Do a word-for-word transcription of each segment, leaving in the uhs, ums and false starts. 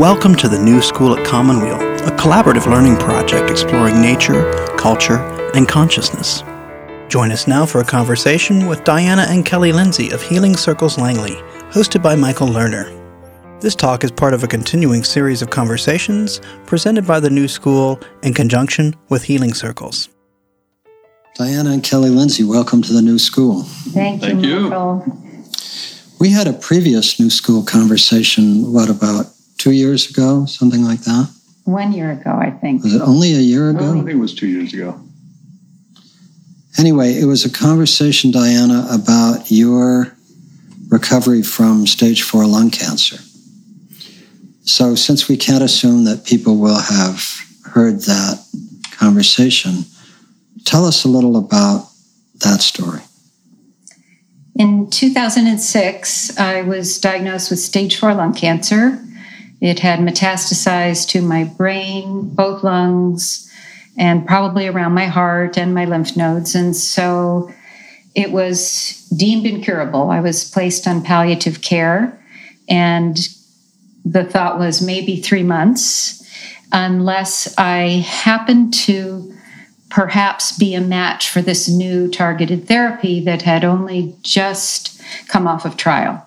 Welcome to the New School at Commonweal, a collaborative learning project exploring nature, culture, and consciousness. Join us now for a conversation with Diana and Kelly Lindsay of Healing Circles Langley, hosted by Michael Lerner. This talk is part of a continuing series of conversations presented by the New School in conjunction with Healing Circles. Diana and Kelly Lindsay, welcome to the New School. Thank you, Thank you. Michael. We had a previous New School conversation, what, about two years ago, something like that? One year ago, I think. Was it only a year ago? I think it was two years ago. Anyway, it was a conversation, Diana, about your recovery from stage four lung cancer. So since we can't assume that people will have heard that conversation, tell us a little about that story. In two thousand six, I was diagnosed with stage four lung cancer. It had metastasized to my brain, both lungs, and probably around my heart and my lymph nodes. And so it was deemed incurable. I was placed on palliative care, and the thought was maybe three months, unless I happened to perhaps be a match for this new targeted therapy that had only just come off of trial.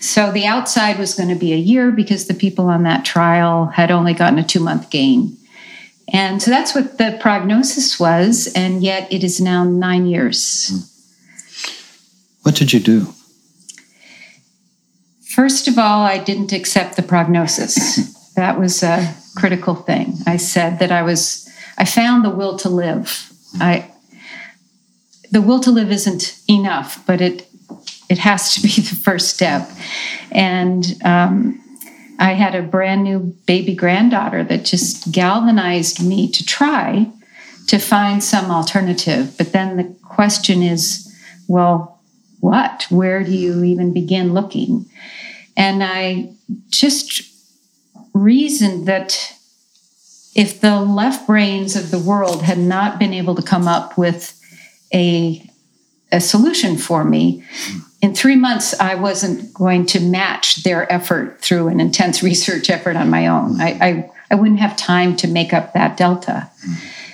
So the outside was going to be a year because the people on that trial had only gotten a two-month gain. And so that's what the prognosis was, and yet it is now nine years. What did you do? First of all, I didn't accept the prognosis. That was a critical thing. I said that I was, I found the will to live. I, the will to live isn't enough, but it it has to be the first step. And um, I had a brand new baby granddaughter that just galvanized me to try to find some alternative. But then the question is, well, what? Where do you even begin looking? And I just reasoned that if the left brains of the world had not been able to come up with a, a solution for me, in three months, I wasn't going to match their effort through an intense research effort on my own. I, I, I wouldn't have time to make up that delta.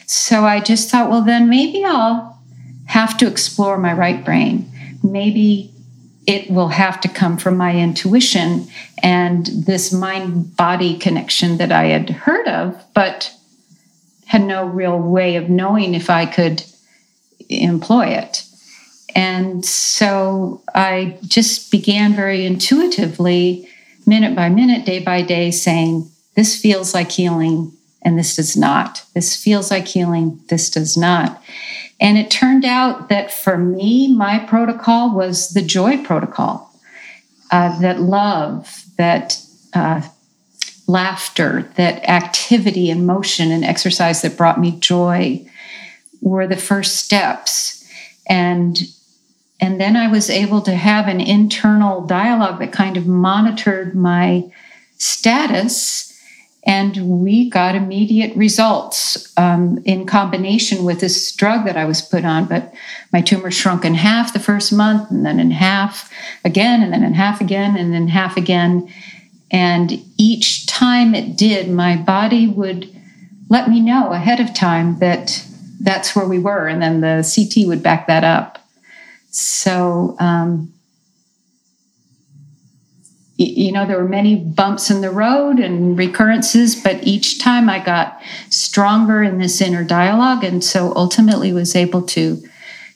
So I just thought, well, then maybe I'll have to explore my right brain. Maybe it will have to come from my intuition and this mind-body connection that I had heard of, but had no real way of knowing if I could employ it. And so I just began very intuitively, minute by minute, day by day, saying, this feels like healing, and this does not. This feels like healing, this does not. And it turned out that for me, my protocol was the joy protocol, uh, that love, that uh, laughter, that activity and motion and exercise that brought me joy were the first steps. And, and then I was able to have an internal dialogue that kind of monitored my status. And we got immediate results um, in combination with this drug that I was put on. But my tumor shrunk in half the first month, and then in half again, and then in half again, and then half again. And each time it did, my body would let me know ahead of time that that's where we were. And then the C T would back that up. So, um, you know, there were many bumps in the road and recurrences, but each time I got stronger in this inner dialogue, and so ultimately was able to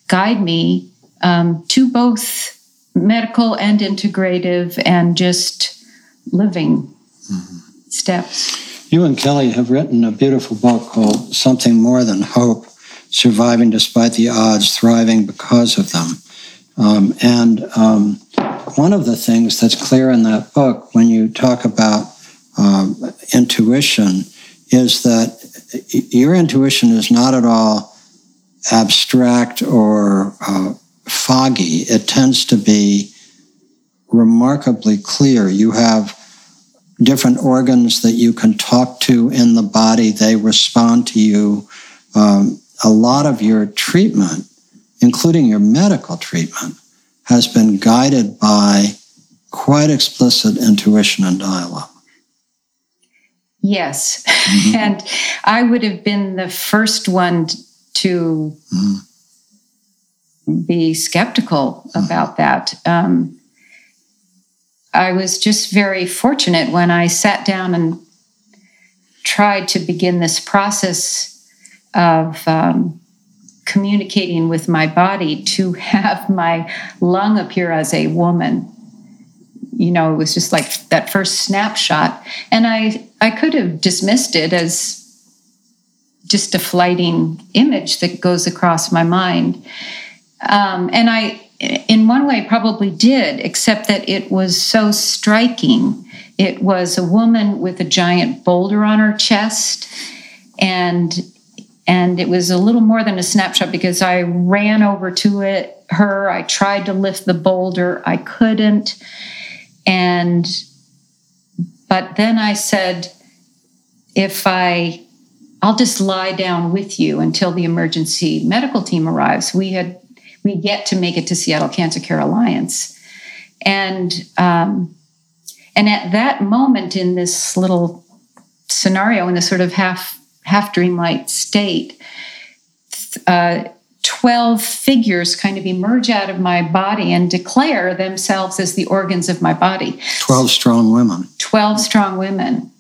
guide me um, to both medical and integrative and just living mm-hmm. steps. You and Kelly have written a beautiful book called Something More Than Hope, Surviving Despite the Odds, Thriving Because of Them. Um, and um, one of the things that's clear in that book when you talk about um, intuition is that your intuition is not at all abstract or uh, foggy. It tends to be remarkably clear. You have different organs that you can talk to in the body. They respond to you. Um, a lot of your treatment, including your medical treatment, has been guided by quite explicit intuition and dialogue. Yes. Mm-hmm. And I would have been the first one to mm. be skeptical mm. about that. Um, I was just very fortunate when I sat down and tried to begin this process of um, communicating with my body to have my lung appear as a woman. You know, it was just like that first snapshot. And I, I could have dismissed it as just a fleeting image that goes across my mind. Um, and I, in one way, probably did, except that it was so striking. It was a woman with a giant boulder on her chest, and and it was a little more than a snapshot because I ran over to it, her. I tried to lift the boulder. I couldn't. And, but then I said, if I, I'll just lie down with you until the emergency medical team arrives. We had, we get to make it to Seattle Cancer Care Alliance. And, um, and at that moment in this little scenario, in this sort of half, half dreamlike state, uh, twelve figures kind of emerge out of my body and declare themselves as the organs of my body. twelve strong women. twelve strong women.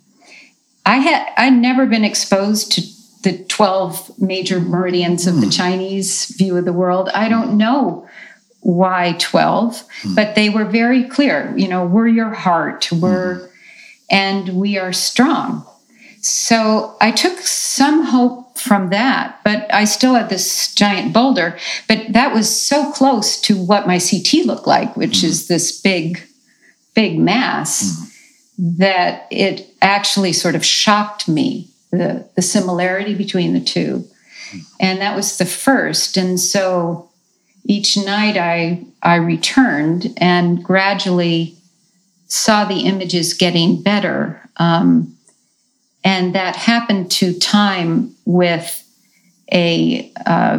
I had I'd never been exposed to the twelve major meridians of mm. the Chinese view of the world. I don't know why twelve, mm. but they were very clear. You know, we're your heart, we're, mm. and we are strong. So I took some hope from that, but I still had this giant boulder. But that was so close to what my C T looked like, which mm-hmm. is this big, big mass, mm-hmm. that it actually sort of shocked me, the, the similarity between the two. Mm-hmm. And that was the first. And so each night I I returned and gradually saw the images getting better. Um And that happened to time with a, uh,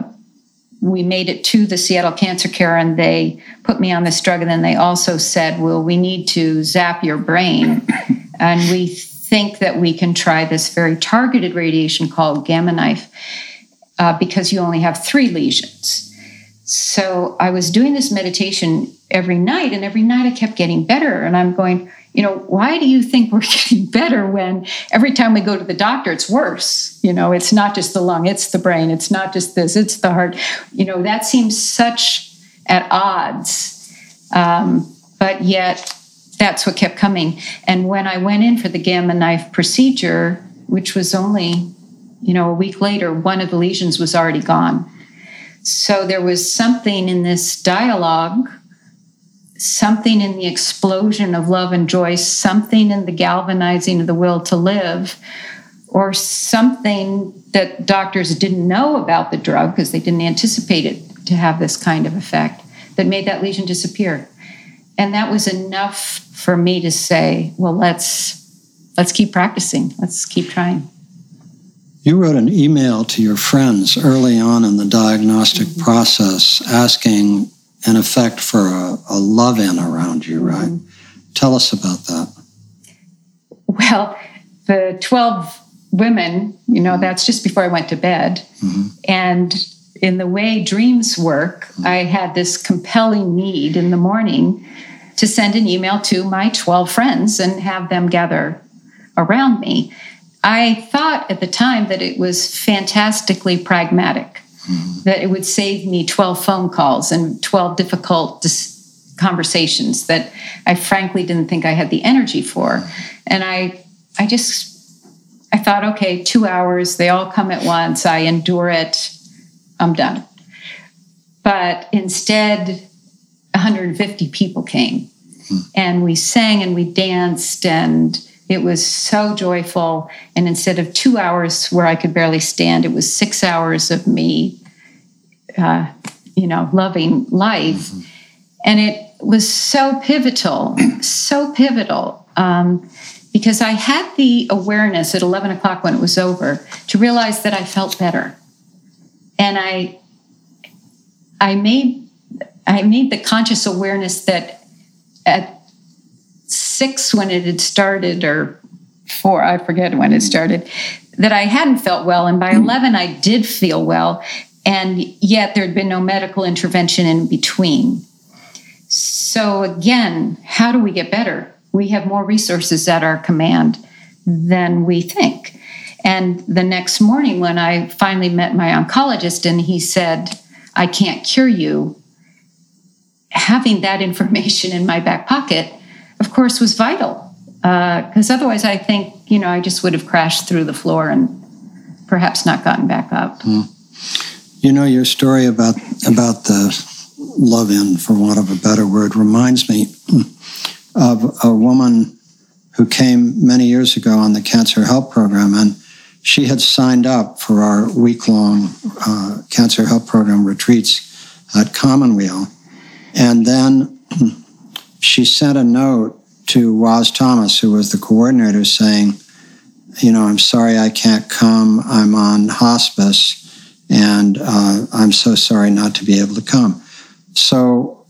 we made it to the Seattle Cancer Care and they put me on this drug. And then they also said, well, we need to zap your brain. And we think that we can try this very targeted radiation called Gamma Knife uh, because you only have three lesions. So I was doing this meditation every night and every night I kept getting better. And I'm going, you know, why do you think we're getting better when every time we go to the doctor, it's worse? You know, it's not just the lung, it's the brain. It's not just this, it's the heart. You know, that seems such at odds. Um, but yet that's what kept coming. And when I went in for the Gamma Knife procedure, which was only, you know, a week later, one of the lesions was already gone. So there was something in this dialogue, something in the explosion of love and joy, something in the galvanizing of the will to live, or something that doctors didn't know about the drug because they didn't anticipate it to have this kind of effect, that made that lesion disappear. And that was enough for me to say, well, let's let's keep practicing. Let's keep trying. You wrote an email to your friends early on in the diagnostic mm-hmm. process asking an effect for a, a love-in around you, right? Mm-hmm. Tell us about that. Well, the twelve women, you know, that's just before I went to bed. Mm-hmm. And in the way dreams work, mm-hmm. I had this compelling need in the morning to send an email to my twelve friends and have them gather around me. I thought at the time that it was fantastically pragmatic. Mm-hmm. That it would save me twelve phone calls and twelve difficult dis- conversations that I frankly didn't think I had the energy for. And I I just, I thought, okay, two hours, they all come at once, I endure it, I'm done. But instead, one hundred fifty people came. Mm-hmm. And we sang and we danced and it was so joyful. And instead of two hours where I could barely stand, it was six hours of me, uh, you know, loving life. Mm-hmm. And it was so pivotal, so pivotal, um, because I had the awareness at eleven o'clock when it was over to realize that I felt better. And I, I made, I made the conscious awareness that at six when it had started, or four, I forget when it started, that I hadn't felt well. And by eleven, I did feel well. And yet there had been no medical intervention in between. So again, how do we get better? We have more resources at our command than we think. And the next morning when I finally met my oncologist and he said, I can't cure you, having that information in my back pocket, of course, was vital. Because uh, otherwise, I think, you know, I just would have crashed through the floor and perhaps not gotten back up. Mm. You know, your story about about the love-in, for want of a better word, reminds me of a woman who came many years ago on the Cancer Help Program, and she had signed up for our week-long uh, Cancer Help Program retreats at Commonweal. And then she sent a note to Waz Thomas, who was the coordinator, saying, you know, I'm sorry I can't come. I'm on hospice, and uh, I'm so sorry not to be able to come. So,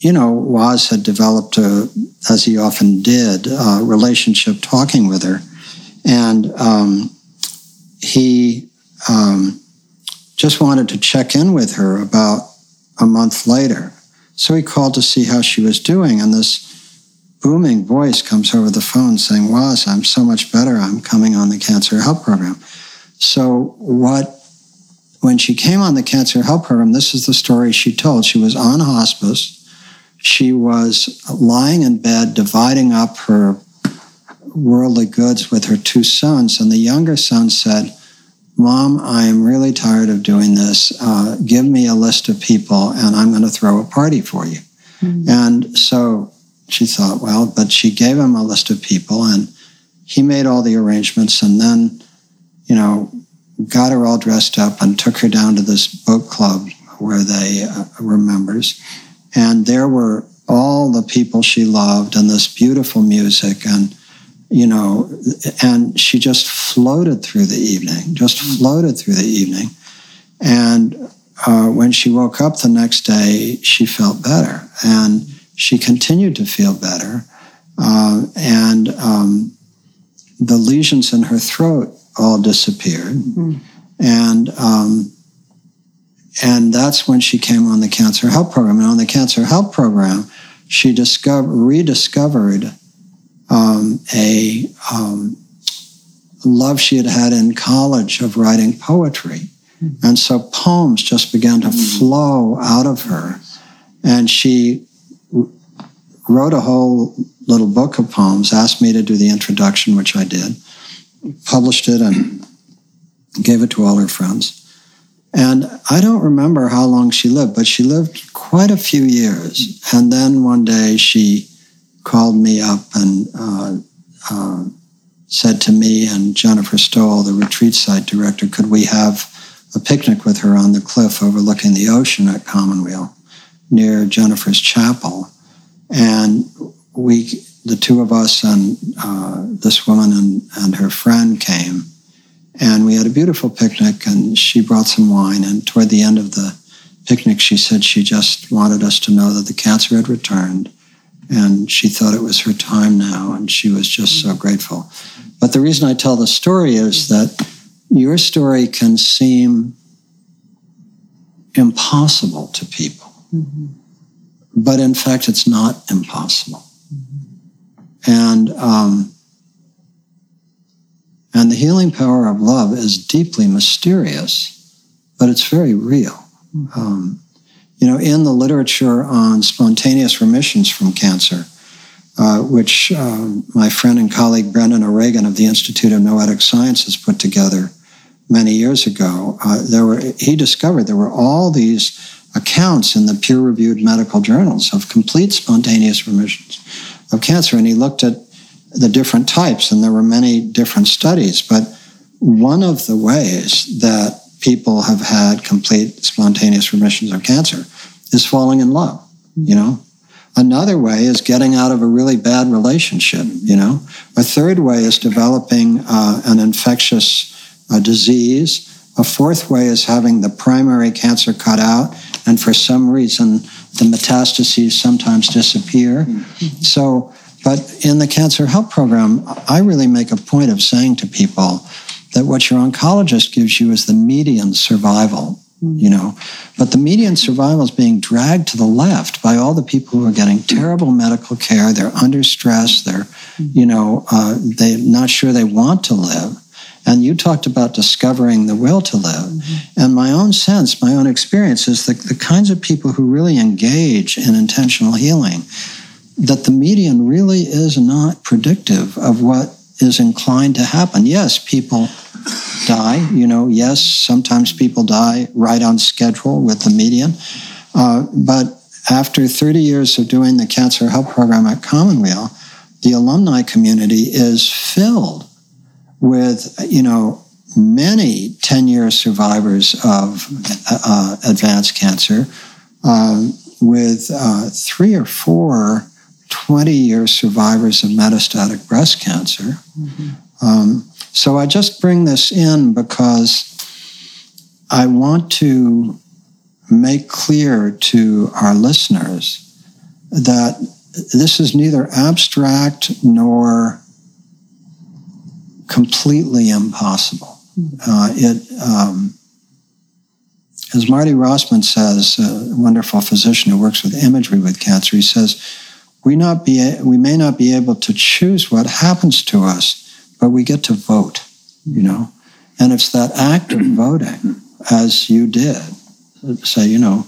you know, Waz had developed, a, as he often did, a relationship talking with her. And um, he um, just wanted to check in with her about a month later. So he called to see how she was doing, and this booming voice comes over the phone saying, Waz, I'm so much better. I'm coming on the Cancer Help Program. So what, when she came on the Cancer Help Program, this is the story she told. She was on hospice. She was lying in bed, dividing up her worldly goods with her two sons. And the younger son said, Mom, I am really tired of doing this. Uh, give me a list of people and I'm going to throw a party for you. Mm-hmm. And so she thought, well, but she gave him a list of people and he made all the arrangements and then, you know, got her all dressed up and took her down to this boat club where they uh, were members. And there were all the people she loved and this beautiful music and, you know, and she just floated through the evening, just floated through the evening. And uh, when she woke up the next day, she felt better. And she continued to feel better. Uh, and um, the lesions in her throat all disappeared. Mm-hmm. And um, and that's when she came on the Cancer Help Program. And on the Cancer Help Program, she discovered, rediscovered Um, a um, love she had had in college of writing poetry. Mm-hmm. And so poems just began to mm-hmm. flow out of her. And she w- wrote a whole little book of poems, asked me to do the introduction, which I did, published it and gave it to all her friends. And I don't remember how long she lived, but she lived quite a few years. Mm-hmm. And then one day she called me up and uh, uh, said to me and Jennifer Stoll, the retreat site director, could we have a picnic with her on the cliff overlooking the ocean at Commonweal near Jennifer's chapel? And we, the two of us and uh, this woman and, and her friend came, and we had a beautiful picnic, and she brought some wine. And toward the end of the picnic, she said she just wanted us to know that the cancer had returned. And she thought it was her time now, and she was just so grateful. But the reason I tell the story is that your story can seem impossible to people. Mm-hmm. But in fact, it's not impossible. Mm-hmm. And um, and the healing power of love is deeply mysterious, but it's very real. Mm-hmm. Um You know, in the literature on spontaneous remissions from cancer, uh, which um, my friend and colleague Brendan O'Regan of the Institute of Noetic Sciences put together many years ago, uh, there were he discovered there were all these accounts in the peer-reviewed medical journals of complete spontaneous remissions of cancer, and he looked at the different types, and there were many different studies. But one of the ways that people have had complete spontaneous remissions of cancer is falling in love, you know. Another way is getting out of a really bad relationship, you know. A third way is developing uh, an infectious uh, disease. A fourth way is having the primary cancer cut out, and for some reason, the metastases sometimes disappear. So But in the Cancer Help Program, I really make a point of saying to people that what your oncologist gives you is the median survival, you know. But the median survival is being dragged to the left by all the people who are getting terrible medical care. They're under stress. They're, you know, uh, they're not sure they want to live. And you talked about discovering the will to live. Mm-hmm. And my own sense, my own experience is that the kinds of people who really engage in intentional healing, that the median really is not predictive of what is inclined to happen. Yes, people die, you know, yes, sometimes people die right on schedule with the median. Uh, but after thirty years of doing the Cancer Help Program at Commonweal, the alumni community is filled with, you know, many ten-year survivors of uh, advanced cancer, uh, with uh, three or four twenty-year survivors of metastatic breast cancer. Mm-hmm. Um, so I just bring this in because I want to make clear to our listeners that this is neither abstract nor completely impossible. Uh, it, um, as Marty Rossman says, a wonderful physician who works with imagery with cancer, he says, we not be we may not be able to choose what happens to us, but we get to vote, you know. And it's that act of voting, as you did, say, you know,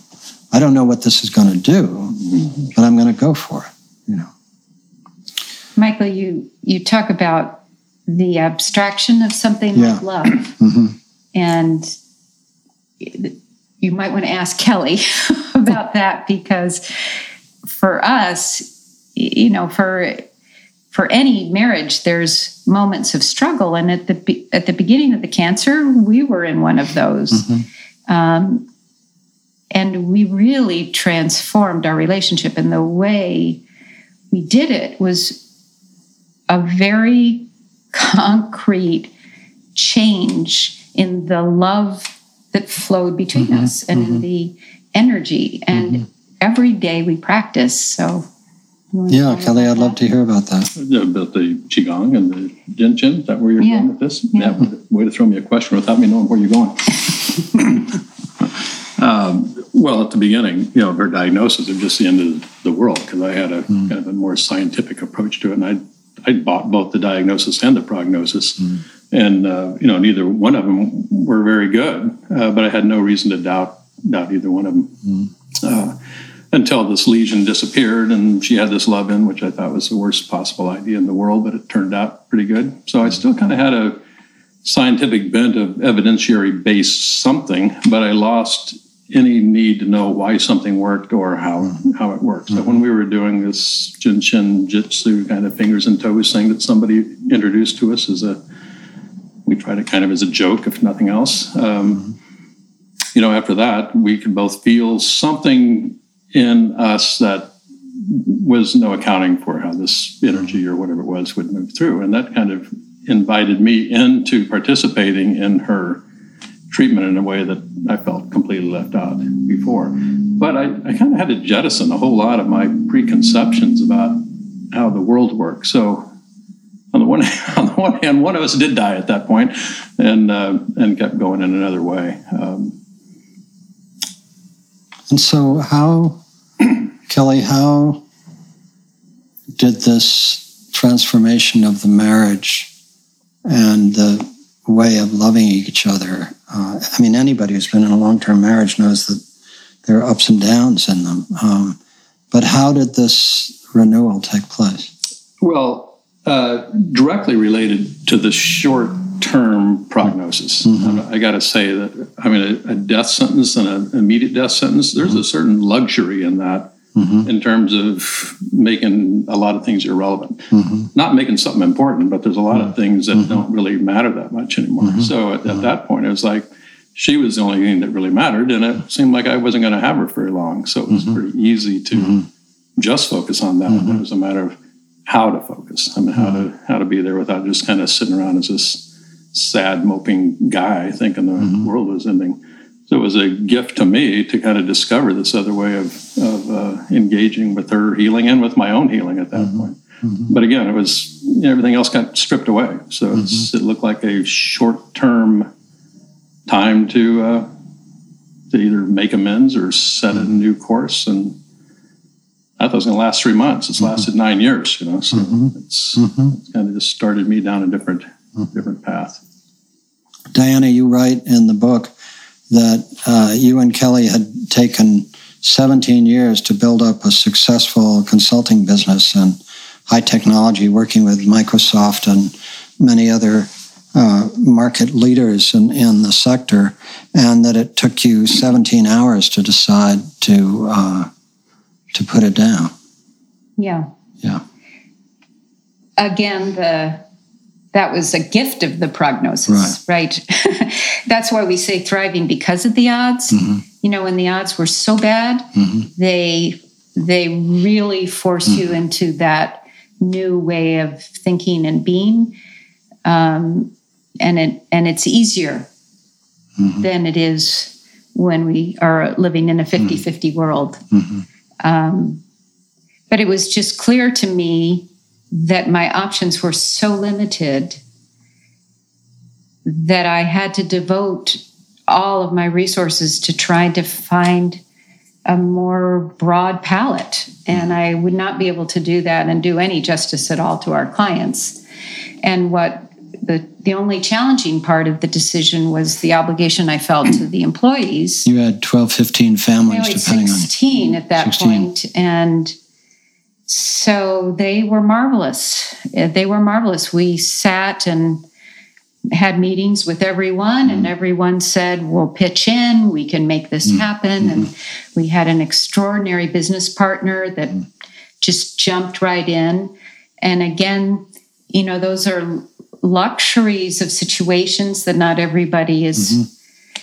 I don't know what this is going to do, but I'm going to go for it, you know. Michael, you you talk about the abstraction of something yeah. like love. Mm-hmm. And you might want to ask Kelly about that, because for us, you know, for for any marriage, there's moments of struggle. And at the at the beginning of the cancer, we were in one of those. Mm-hmm. Um, and we really transformed our relationship. And the way we did it was a very concrete change in the love that flowed between mm-hmm, us and mm-hmm. the energy. And mm-hmm. every day we practice. So, yeah, Kelly, I'd that? love to hear about that. About the Qigong and the Jin Shin. Is that where you're yeah. going with this? Yeah. yeah. Way to throw me a question without me knowing where you're going. um, well, at the beginning, you know, her diagnosis was just the end of the world, because I had a mm. kind of a more scientific approach to it, and I. I bought both the diagnosis and the prognosis, mm. and uh, you know, neither one of them were very good. Uh, but I had no reason to doubt doubt either one of them mm. uh, until this lesion disappeared, and she had this love in, which I thought was the worst possible idea in the world. But it turned out pretty good. So I still kind of had a scientific bent of evidentiary based something, but I lost any need to know why something worked or how mm. how it works. Mm. But when we were doing this Jin Shin Jyutsu kind of fingers and toes thing that somebody introduced to us as a, we tried it kind of as a joke, if nothing else. Um, mm. You know, after that, we could both feel something in us that was no accounting for how this energy or whatever it was would move through. And that kind of invited me into participating in her treatment in a way that I felt completely left out before. But I, I kind of had to jettison a whole lot of my preconceptions about how the world works. So on the one hand, on the one, hand one of us did die at that point and uh, and kept going in another way. Um, and so how, Kelly, how did this transformation of the marriage and the way of loving each other, Uh, I mean, anybody who's been in a long-term marriage knows that there are ups and downs in them. Um, but how did this renewal take place? Well, uh, directly related to the short-term prognosis. Mm-hmm. I got to say that, I mean, a, a death sentence and an immediate death sentence, there's mm-hmm. a certain luxury in that mm-hmm. in terms of making a lot of things irrelevant. Mm-hmm. Not making something important, but there's a lot of things that mm-hmm. don't really matter that much anymore. Mm-hmm. So at, at that point, it was like, she was the only thing that really mattered, and it seemed like I wasn't going to have her for long. So it was mm-hmm. pretty easy to mm-hmm. just focus on that. Mm-hmm. It was a matter of how to focus, I mean, how mm-hmm. to how to be there without just kind of sitting around as this sad, moping guy thinking the mm-hmm. world was ending. So it was a gift to me to kind of discover this other way of, of uh, engaging with her healing and with my own healing at that mm-hmm. point. Mm-hmm. But again, it was, you know, everything else got stripped away. So mm-hmm. it's, it looked like a short-term time to uh, to either make amends or set mm-hmm. a new course. And I thought it was going to last three months. It's mm-hmm. lasted nine years, you know. So mm-hmm. it's, mm-hmm. it's kind of just started me down a different mm-hmm. different path. Diana, you write in the book that uh, you and Kelly had taken seventeen years to build up a successful consulting business and high technology, working with Microsoft and many other uh, market leaders in, in the sector, and that it took you seventeen hours to decide to uh, to put it down. Yeah. Yeah. Again, the that was a gift of the prognosis, right? right? That's why we say thriving because of the odds. Mm-hmm. You know, when the odds were so bad, mm-hmm. they they really force mm-hmm. you into that new way of thinking and being, um, and it and it's easier mm-hmm. than it is when we are living in a fifty-fifty mm-hmm. world. Mm-hmm. Um, but it was just clear to me that my options were so limited that I had to devote all of my resources to try to find a more broad palette. And I would not be able to do that and do any justice at all to our clients. And what the the only challenging part of the decision was the obligation I felt to the employees. You had twelve, fifteen families, depending sixteen on it. at that sixteen. point. And so they were marvelous. They were marvelous. We sat and had meetings with everyone, and everyone said, we'll pitch in, we can make this happen. Mm-hmm. And we had an extraordinary business partner that mm-hmm. just jumped right in. And again, you know, those are luxuries of situations that not everybody is mm-hmm.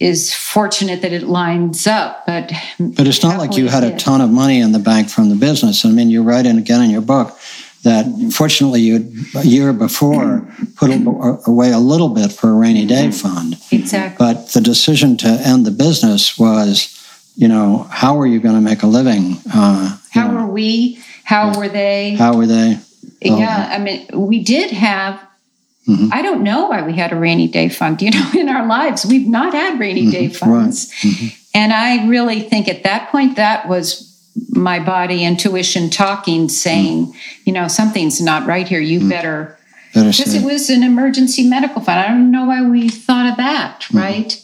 is fortunate that it lines up, but... But it's not like you had a ton of money in the bank from the business. I mean, you write in again in your book that fortunately you, a year before, put away a little bit for a rainy day fund. Exactly. But the decision to end the business was, you know, how are you going to make a living? Uh, how were we? How were they? How were they? Yeah, I mean, we did have... Mm-hmm. I don't know why we had a rainy day fund. You know, in our lives, we've not had rainy mm-hmm. day funds. Right. Mm-hmm. And I really think at that point, that was my body intuition talking, saying, mm-hmm. you know, something's not right here. You mm-hmm. better, because it was an emergency medical fund. I don't know why we thought of that, mm-hmm. right?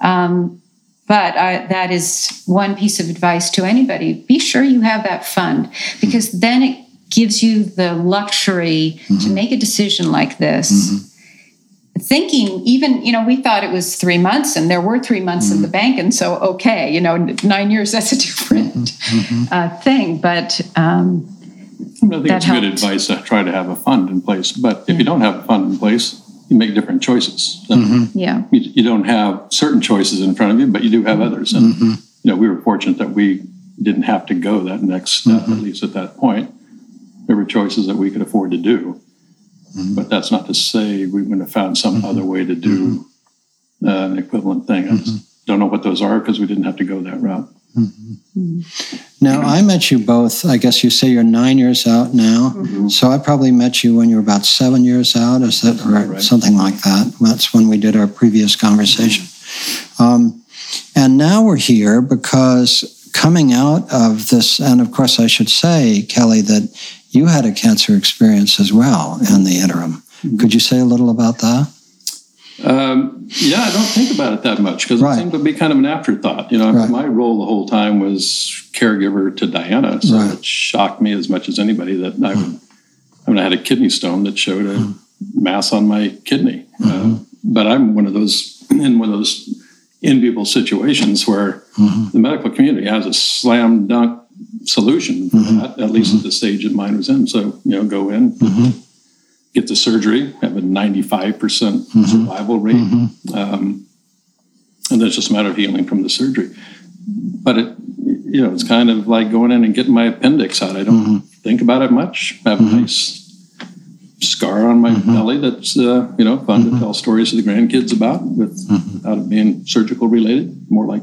Um, but I, that is one piece of advice to anybody. Be sure you have that fund, because mm-hmm. then it gives you the luxury mm-hmm. to make a decision like this. Mm-hmm. Thinking even, you know, we thought it was three months and there were three months mm-hmm. in the bank. And so, okay, you know, nine years, that's a different mm-hmm. uh, thing. But um, I think that it's helped. Good advice to try to have a fund in place. But if yeah. you don't have a fund in place, you make different choices. Mm-hmm. Yeah, you, you don't have certain choices in front of you, but you do have others. And, mm-hmm. you know, we were fortunate that we didn't have to go that next step, mm-hmm. at least at that point. There were choices that we could afford to do, mm-hmm. but that's not to say we wouldn't have found some mm-hmm. other way to do mm-hmm. uh, an equivalent thing. Mm-hmm. I just don't know what those are because we didn't have to go that route. Mm-hmm. Mm-hmm. Now, I met you both, I guess you say you're nine years out now, mm-hmm. so I probably met you when you were about seven years out, is that or right. something like that. That's when we did our previous conversation. Mm-hmm. Um, and now we're here because coming out of this, and of course I should say, Kelly, that you had a cancer experience as well in the interim. Could you say a little about that? Um, yeah, I don't think about it that much because right. it seemed to be kind of an afterthought. You know, right. my role the whole time was caregiver to Diana, so right. it shocked me as much as anybody that I, would, mm. I mean, I had a kidney stone that showed a mm. mass on my kidney. Mm-hmm. Uh, but I'm one of those in one of those enviable situations where mm-hmm. the medical community has a slam dunk solution for mm-hmm. that, at least mm-hmm. at the stage that mine was in. So, you know, go in, mm-hmm. get the surgery, have a ninety-five percent mm-hmm. survival rate, mm-hmm. um, and that's just a matter of healing from the surgery. But, it, you know, it's kind of like going in and getting my appendix out. I don't mm-hmm. think about it much. I have mm-hmm. a nice scar on my mm-hmm. belly that's, uh, you know, fun mm-hmm. to tell stories to the grandkids about with, mm-hmm. without it being surgical related, more like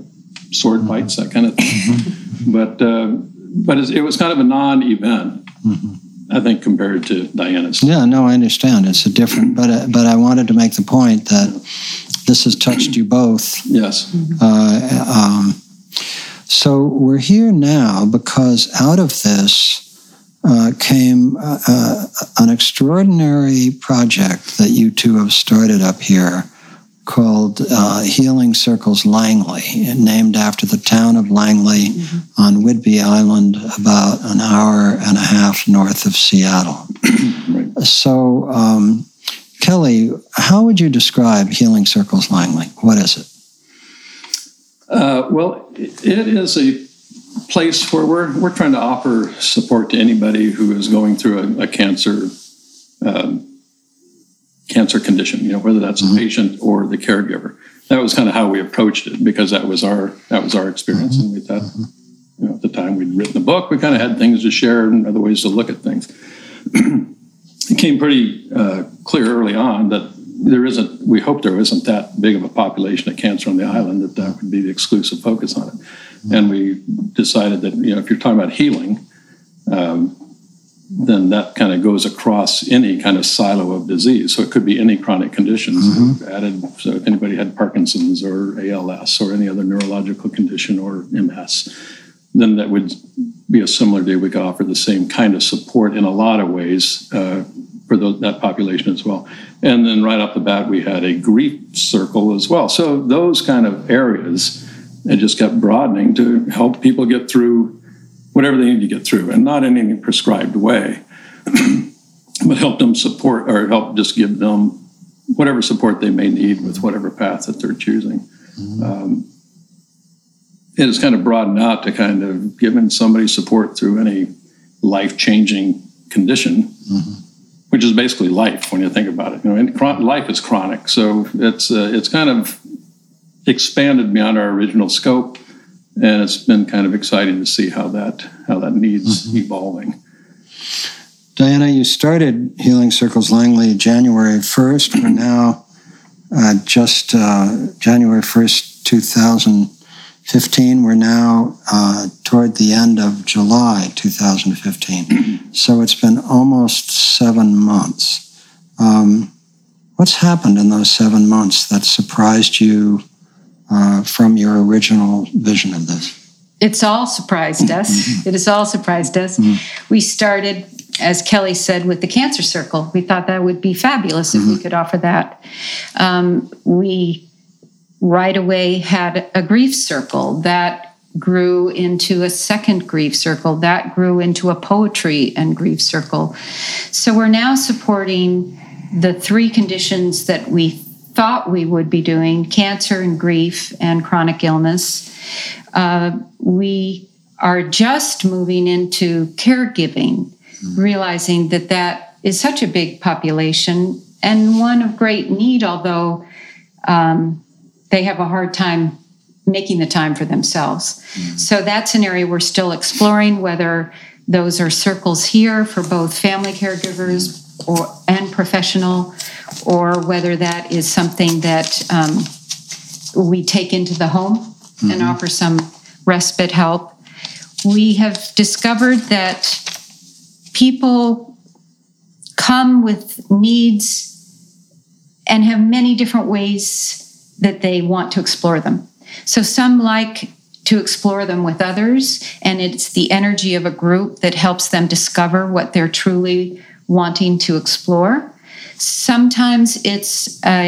sword bites, that kind of thing. Mm-hmm. But uh, but it was kind of a non-event. Mm-hmm. I think, compared to Diana's. Yeah, no, I understand. It's a different, but uh, but I wanted to make the point that this has touched you both. Yes. Uh, um, so we're here now because out of this uh, came uh, uh, an extraordinary project that you two have started up here called uh, Healing Circles Langley, named after the town of Langley mm-hmm. on Whidbey Island, about an hour and a half north of Seattle. Right. So, um, Kelly, how would you describe Healing Circles Langley? What is it? Uh, well, it is a place where we're we're trying to offer support to anybody who is going through a, a cancer um cancer condition, you know, whether that's a patient or the caregiver. That was kind of how we approached it, because that was our that was our experience. And we thought, you know, at the time we'd written a book, we kind of had things to share and other ways to look at things. It came pretty uh, clear early on that there isn't, we hope there isn't that big of a population of cancer on the island, that that would be the exclusive focus on it. And we decided that, you know, if you're talking about healing, um, then that kind of goes across any kind of silo of disease. So it could be any chronic conditions mm-hmm. added. So if anybody had Parkinson's or A L S or any other neurological condition or M S, then that would be a similar day. We could offer the same kind of support in a lot of ways uh, for those, that population as well. And then right off the bat, we had a grief circle as well. So those kind of areas, it just kept broadening to help people get through whatever they need to get through, and not in any prescribed way, but help them support or help just give them whatever support they may need with whatever path that they're choosing. Mm-hmm. Um, it has kind of broadened out to kind of giving somebody support through any life-changing condition, mm-hmm. which is basically life when you think about it. You know, and chron- life is chronic, so it's uh, it's kind of expanded beyond our original scope. And it's been kind of exciting to see how that how that needs mm-hmm. evolving. Diana, you started Healing Circles Langley January first. We're now uh, just uh, January first, two thousand fifteen. We're now uh, toward the end of July two thousand fifteen. So it's been almost seven months. Um, what's happened in those seven months that surprised you Uh, from your original vision of this? It's all surprised us. Mm-hmm. It has all surprised us. Mm-hmm. We started, as Kelly said, with the Cancer Circle. We thought that would be fabulous mm-hmm. if we could offer that. Um, we right away had a grief circle that grew into a second grief circle, that grew into a poetry and grief circle. So we're now supporting the three conditions that we thought we would be doing: cancer and grief and chronic illness. Uh, we are just moving into caregiving, mm-hmm. realizing that that is such a big population and one of great need, although um, they have a hard time making the time for themselves. Mm-hmm. So that's an area we're still exploring, whether those are circles here for both family caregivers or and professional, or whether that is something that um, we take into the home mm-hmm. and offer some respite help. We have discovered that people come with needs and have many different ways that they want to explore them. So some like to explore them with others, and it's the energy of a group that helps them discover what they're truly wanting to explore. Sometimes it's a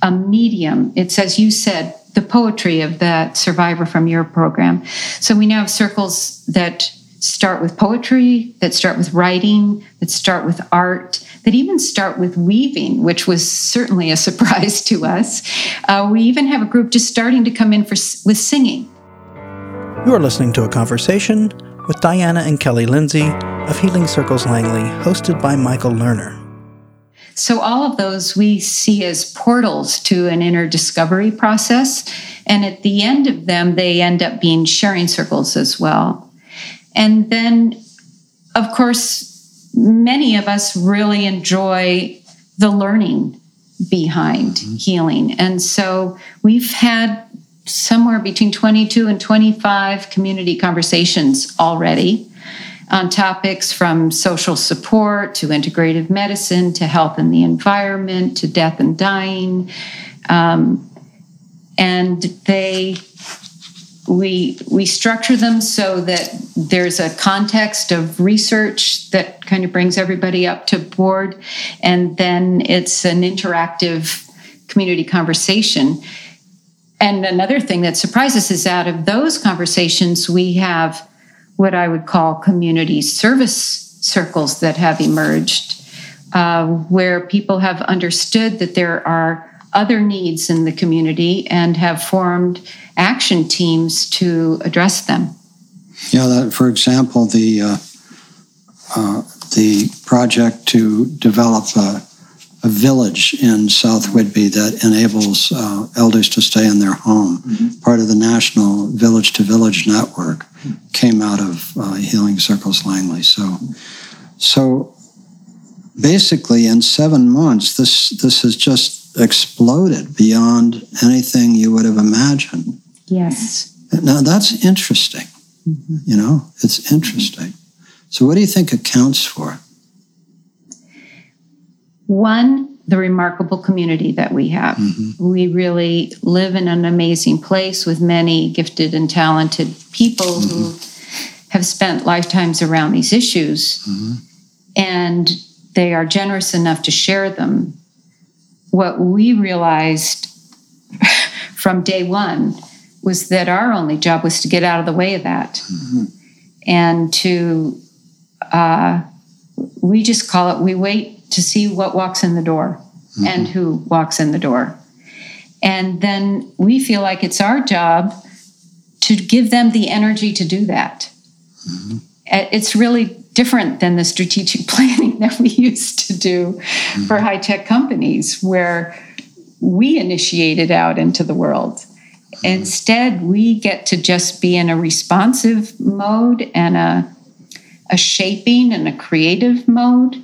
a medium. It's, as you said, the poetry of that survivor from your program. So we now have circles that start with poetry, that start with writing, that start with art, that even start with weaving, which was certainly a surprise to us. Uh, we even have a group just starting to come in for with singing. You are listening to a conversation with Diana and Kelly Lindsay of Healing Circles Langley, hosted by Michael Lerner. So all of those we see as portals to an inner discovery process. And at the end of them, they end up being sharing circles as well. And then, of course, many of us really enjoy the learning behind mm-hmm. healing. And so we've had somewhere between twenty-two and twenty-five community conversations already. on topics from social support to integrative medicine to health and the environment to death and dying. Um, and they we we structure them so that there's a context of research that kind of brings everybody up to board, and then it's an interactive community conversation. And another thing that surprises us is out of those conversations, we have what I would call community service circles that have emerged, uh, where people have understood that there are other needs in the community and have formed action teams to address them. Yeah, that, for example, the uh, uh, the project to develop a, a village in South Whidbey that enables uh, elders to stay in their home, mm-hmm. part of the national village-to-village network, mm-hmm. came out of uh, Healing Circles Langley. So, mm-hmm. so basically, in seven months, this this has just exploded beyond anything you would have imagined. Yes. Now that's interesting. Mm-hmm. You know, it's interesting. So what do you think accounts for it? One, the remarkable community that we have. Mm-hmm. We really live in an amazing place with many gifted and talented people mm-hmm. who have spent lifetimes around these issues, mm-hmm. and they are generous enough to share them. What we realized from day one was that our only job was to get out of the way of that. Mm-hmm. And to, uh, we just call it, we wait to see what walks in the door mm-hmm. and who walks in the door. And then we feel like it's our job to give them the energy to do that. Mm-hmm. It's really different than the strategic planning that we used to do mm-hmm. for high-tech companies, where we initiated out into the world. Mm-hmm. Instead, we get to just be in a responsive mode and a, a shaping and a creative mode,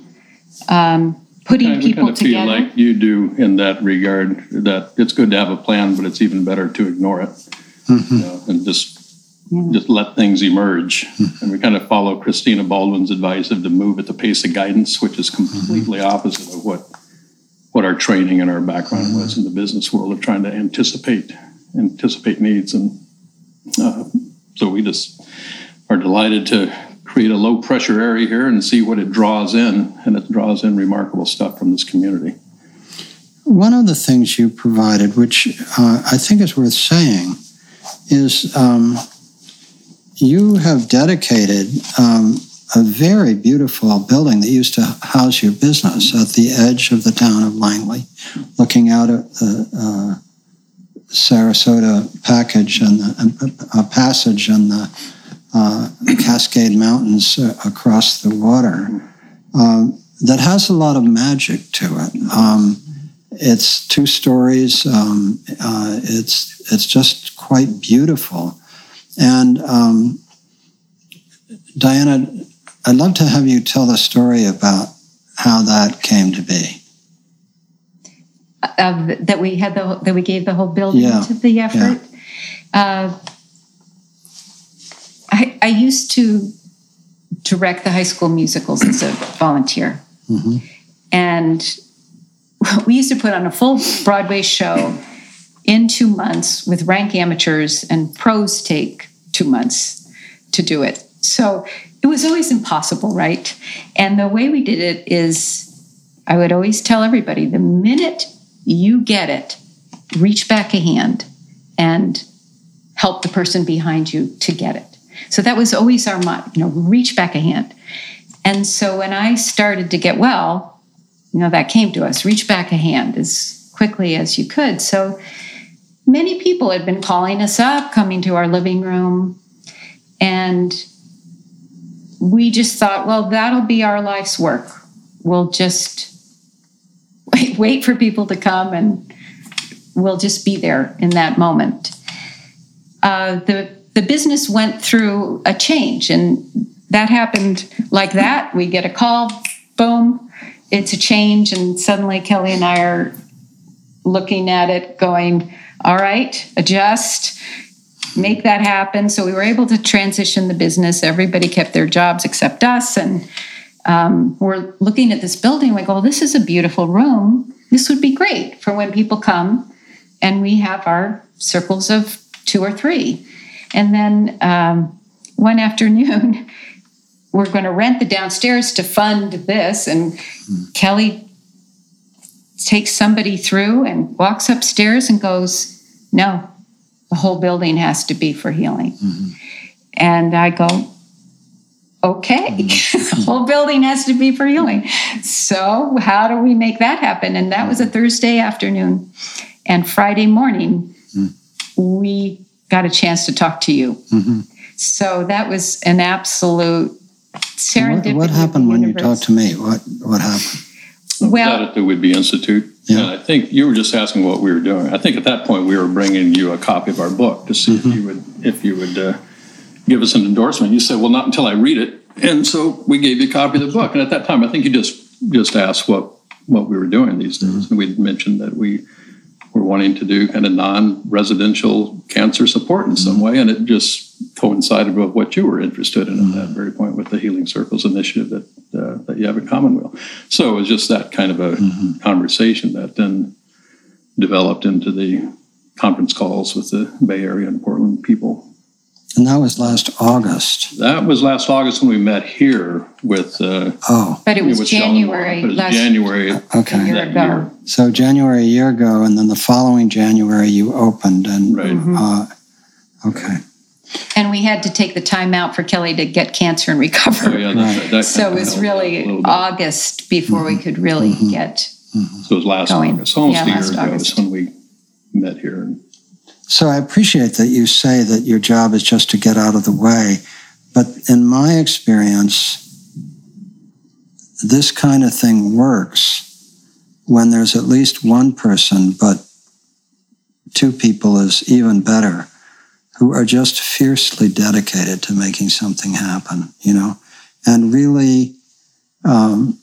um, putting I, people kind of together. I feel like you do in that regard, that it's good to have a plan, but it's even better to ignore it mm-hmm. you know, and just Yeah. just let things emerge. Mm-hmm. And we kind of follow Christina Baldwin's advice of to move at the pace of guidance, which is completely mm-hmm. opposite of what what our training and our background mm-hmm. was in the business world of trying to anticipate anticipate needs. And uh, so we just are delighted to create a low pressure area here and see what it draws in. And it draws in remarkable stuff from this community. One of the things you provided, which uh, I think is worth saying, is... Um, You have dedicated um, a very beautiful building that used to house your business at the edge of the town of Langley, looking out at the uh, Sarasota package and the, uh, passage and the uh, Cascade Mountains uh, across the water. Um, that has a lot of magic to it. Um, it's two stories. Um, uh, it's it's just quite beautiful. And um, Diana, I'd love to have you tell the story about how that came to be. Uh, that we had the that we gave the whole building yeah. to the effort. Yeah. Uh, I I used to direct the high school musicals as a volunteer, mm-hmm. and we used to put on a full Broadway show in two months with rank amateurs, and pros take two months to do it. So it was always impossible, right? And the way we did it is I would always tell everybody, the minute you get it, reach back a hand and help the person behind you to get it. So that was always our motto, you know, reach back a hand. And so when I started to get well, you know, that came to us, reach back a hand as quickly as you could. So many people had been calling us up, coming to our living room, and we just thought, well, that'll be our life's work. We'll just wait, wait for people to come, and we'll just be there in that moment. Uh, the, the business went through a change, and that happened like that. We get a call, boom, it's a change, and suddenly Kelly and I are looking at it going, all right, adjust, make that happen. So we were able to transition the business. Everybody kept their jobs except us. And um, we're looking at this building. We go, well, this is a beautiful room. This would be great for when people come and we have our circles of two or three. And then um, one afternoon, we're going to rent the downstairs to fund this. And mm. Kelly takes somebody through and walks upstairs and goes, no, the whole building has to be for healing. Mm-hmm. And I go, okay, mm-hmm. the whole building has to be for healing. So how do we make that happen? And that was a Thursday afternoon. And Friday morning, mm-hmm. we got a chance to talk to you. Mm-hmm. So that was an absolute serendipity. What, what happened when you talked to me? What what happened? Well, at the Whidbey Institute, yeah. And I think you were just asking what we were doing. I think at that point we were bringing you a copy of our book to see mm-hmm. if you would if you would uh, give us an endorsement. You said, "Well, not until I read it," and so we gave you a copy of the book. And at that time, I think you just just asked what what we were doing these days, mm-hmm. and we'd mentioned that we were wanting to do kind of non-residential cancer support in some way, and it just coincided with what you were interested in at that very point with the Healing Circles initiative that uh, that you have at Commonweal. So it was just that kind of a mm-hmm. conversation that then developed into the conference calls with the Bay Area and Portland people. And that was last August. That was last August when we met here with... Uh, oh. But it was January. It was January. Okay. A year ago. So January a year ago, and then the following January you opened. And, right. Uh, okay. And we had to take the time out for Kelly to get cancer and recover. Oh, yeah, that's right. That so it was really August before mm-hmm. we could really mm-hmm. get mm-hmm. So it was last going. August. Almost yeah, a year last ago August. Is when we met here and... So I appreciate that you say that your job is just to get out of the way. But in my experience, this kind of thing works when there's at least one person, but two people is even better, who are just fiercely dedicated to making something happen, you know? And really, um,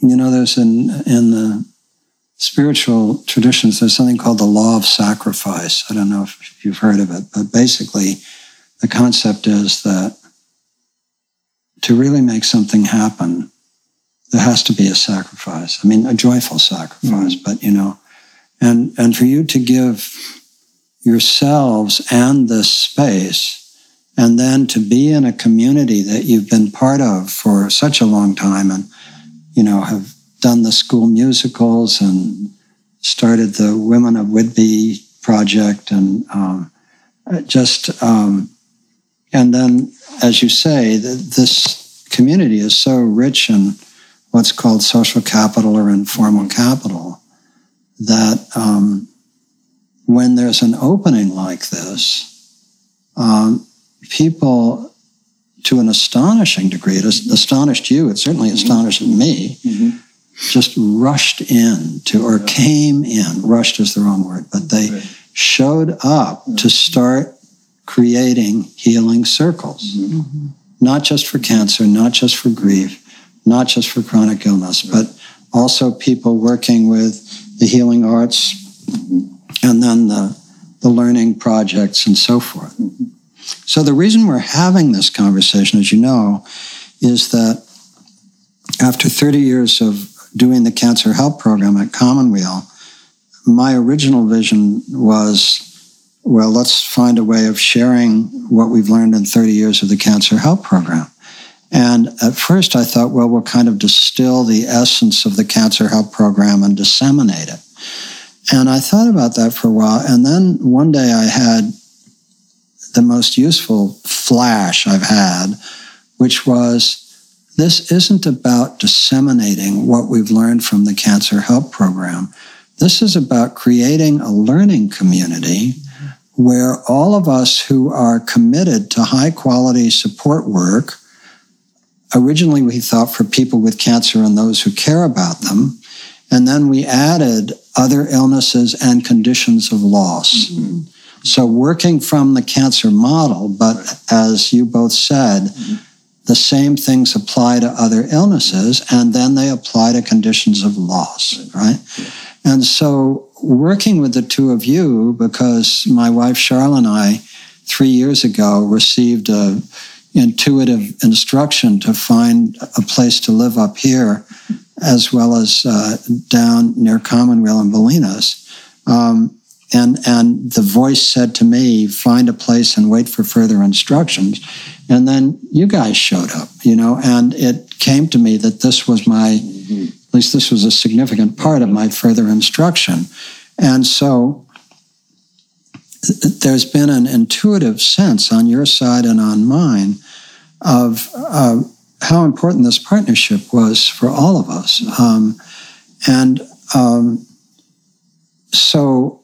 you know, there's in, in the... spiritual traditions, there's something called the law of sacrifice. I don't know if you've heard of it, but basically the concept is that to really make something happen, there has to be a sacrifice. I mean, a joyful sacrifice, mm-hmm. but, you know, and, and for you to give yourselves and this space, and then to be in a community that you've been part of for such a long time and, you know, have done the school musicals and started the Women of Whidbey project, and um, just um, and then, as you say, the, this community is so rich in what's called social capital or informal capital that um, when there's an opening like this, um, people, to an astonishing degree, it astonished you. It certainly astonished me. Mm-hmm. Just rushed in to, or yeah. came in, rushed is the wrong word, but they right. showed up yeah. to start creating healing circles, mm-hmm. not just for cancer, not just for grief, not just for chronic illness, right. but also people working with the healing arts mm-hmm. and then the, the learning projects and so forth. Mm-hmm. So the reason we're having this conversation, as you know, is that after thirty years of doing the Cancer Help Program at Commonweal, my original vision was, well, let's find a way of sharing what we've learned in thirty years of the Cancer Help Program. And at first I thought, well, we'll kind of distill the essence of the Cancer Help Program and disseminate it. And I thought about that for a while. And then one day I had the most useful flash I've had, which was, this isn't about disseminating what we've learned from the Cancer Help Program. This is about creating a learning community where all of us who are committed to high-quality support work, originally we thought for people with cancer and those who care about them, and then we added other illnesses and conditions of loss. Mm-hmm. So working from the cancer model, but as you both said, mm-hmm. the same things apply to other illnesses, and then they apply to conditions of loss, right? Yeah. And so working with the two of you, because my wife Charlotte and I three years ago, received a intuitive instruction to find a place to live up here, as well as uh, down near Commonweal and Bolinas. Um, and and the voice said to me, find a place and wait for further instructions. And then you guys showed up, you know, and it came to me that this was my, mm-hmm. at least this was a significant part of my further instruction. And so there's been an intuitive sense on your side and on mine of uh, how important this partnership was for all of us. Um, and um, so,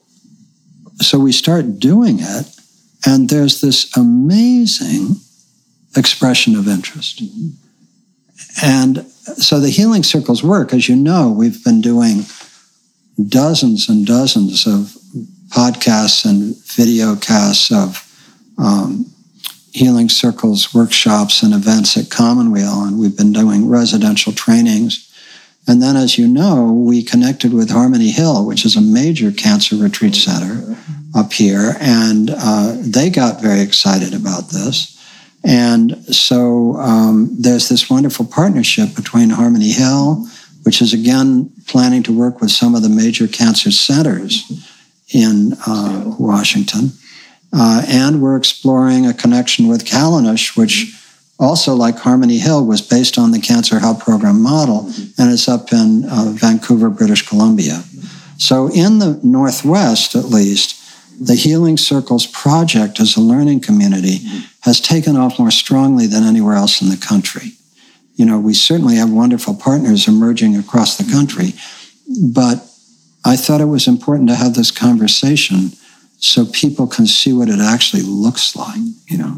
so we start doing it, and there's this amazing expression of interest. And so the Healing Circles work, as you know, we've been doing dozens and dozens of podcasts and video casts of um, Healing Circles workshops and events at Commonweal, and we've been doing residential trainings. And then, as you know, we connected with Harmony Hill, which is a major cancer retreat center up here, and uh, they got very excited about this. And so um, there's this wonderful partnership between Harmony Hill, which is, again, planning to work with some of the major cancer centers in uh, Washington. Uh, and we're exploring a connection with Kalanish, which also, like Harmony Hill, was based on the Cancer Help Program model, and it's up in uh, Vancouver, British Columbia. So in the Northwest, at least, the Healing Circles project as a learning community has taken off more strongly than anywhere else in the country. You know, we certainly have wonderful partners emerging across the country, but I thought it was important to have this conversation so people can see what it actually looks like, you know.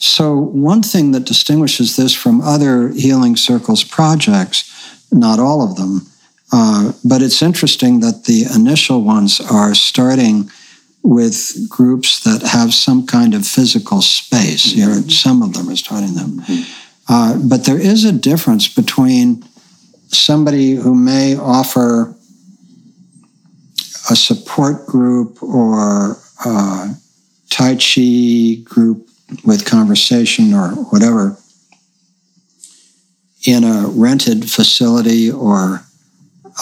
So one thing that distinguishes this from other Healing Circles projects, not all of them, uh, but it's interesting that the initial ones are starting with groups that have some kind of physical space. Mm-hmm. You know, some of them are starting them. Mm-hmm. Uh, but there is a difference between somebody who may offer a support group or a Tai Chi group with conversation or whatever in a rented facility or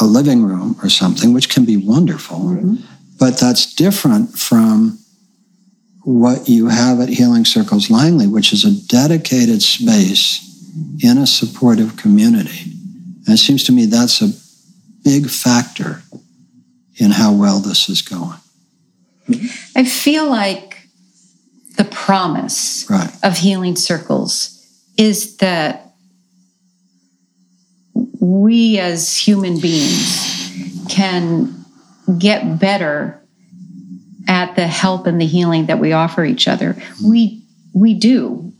a living room or something, which can be wonderful, mm-hmm. but that's different from what you have at Healing Circles Langley, which is a dedicated space in a supportive community. And it seems to me that's a big factor in how well this is going. I feel like the promise right. of Healing Circles is that we as human beings can get better at the help and the healing that we offer each other. Mm-hmm. We we do.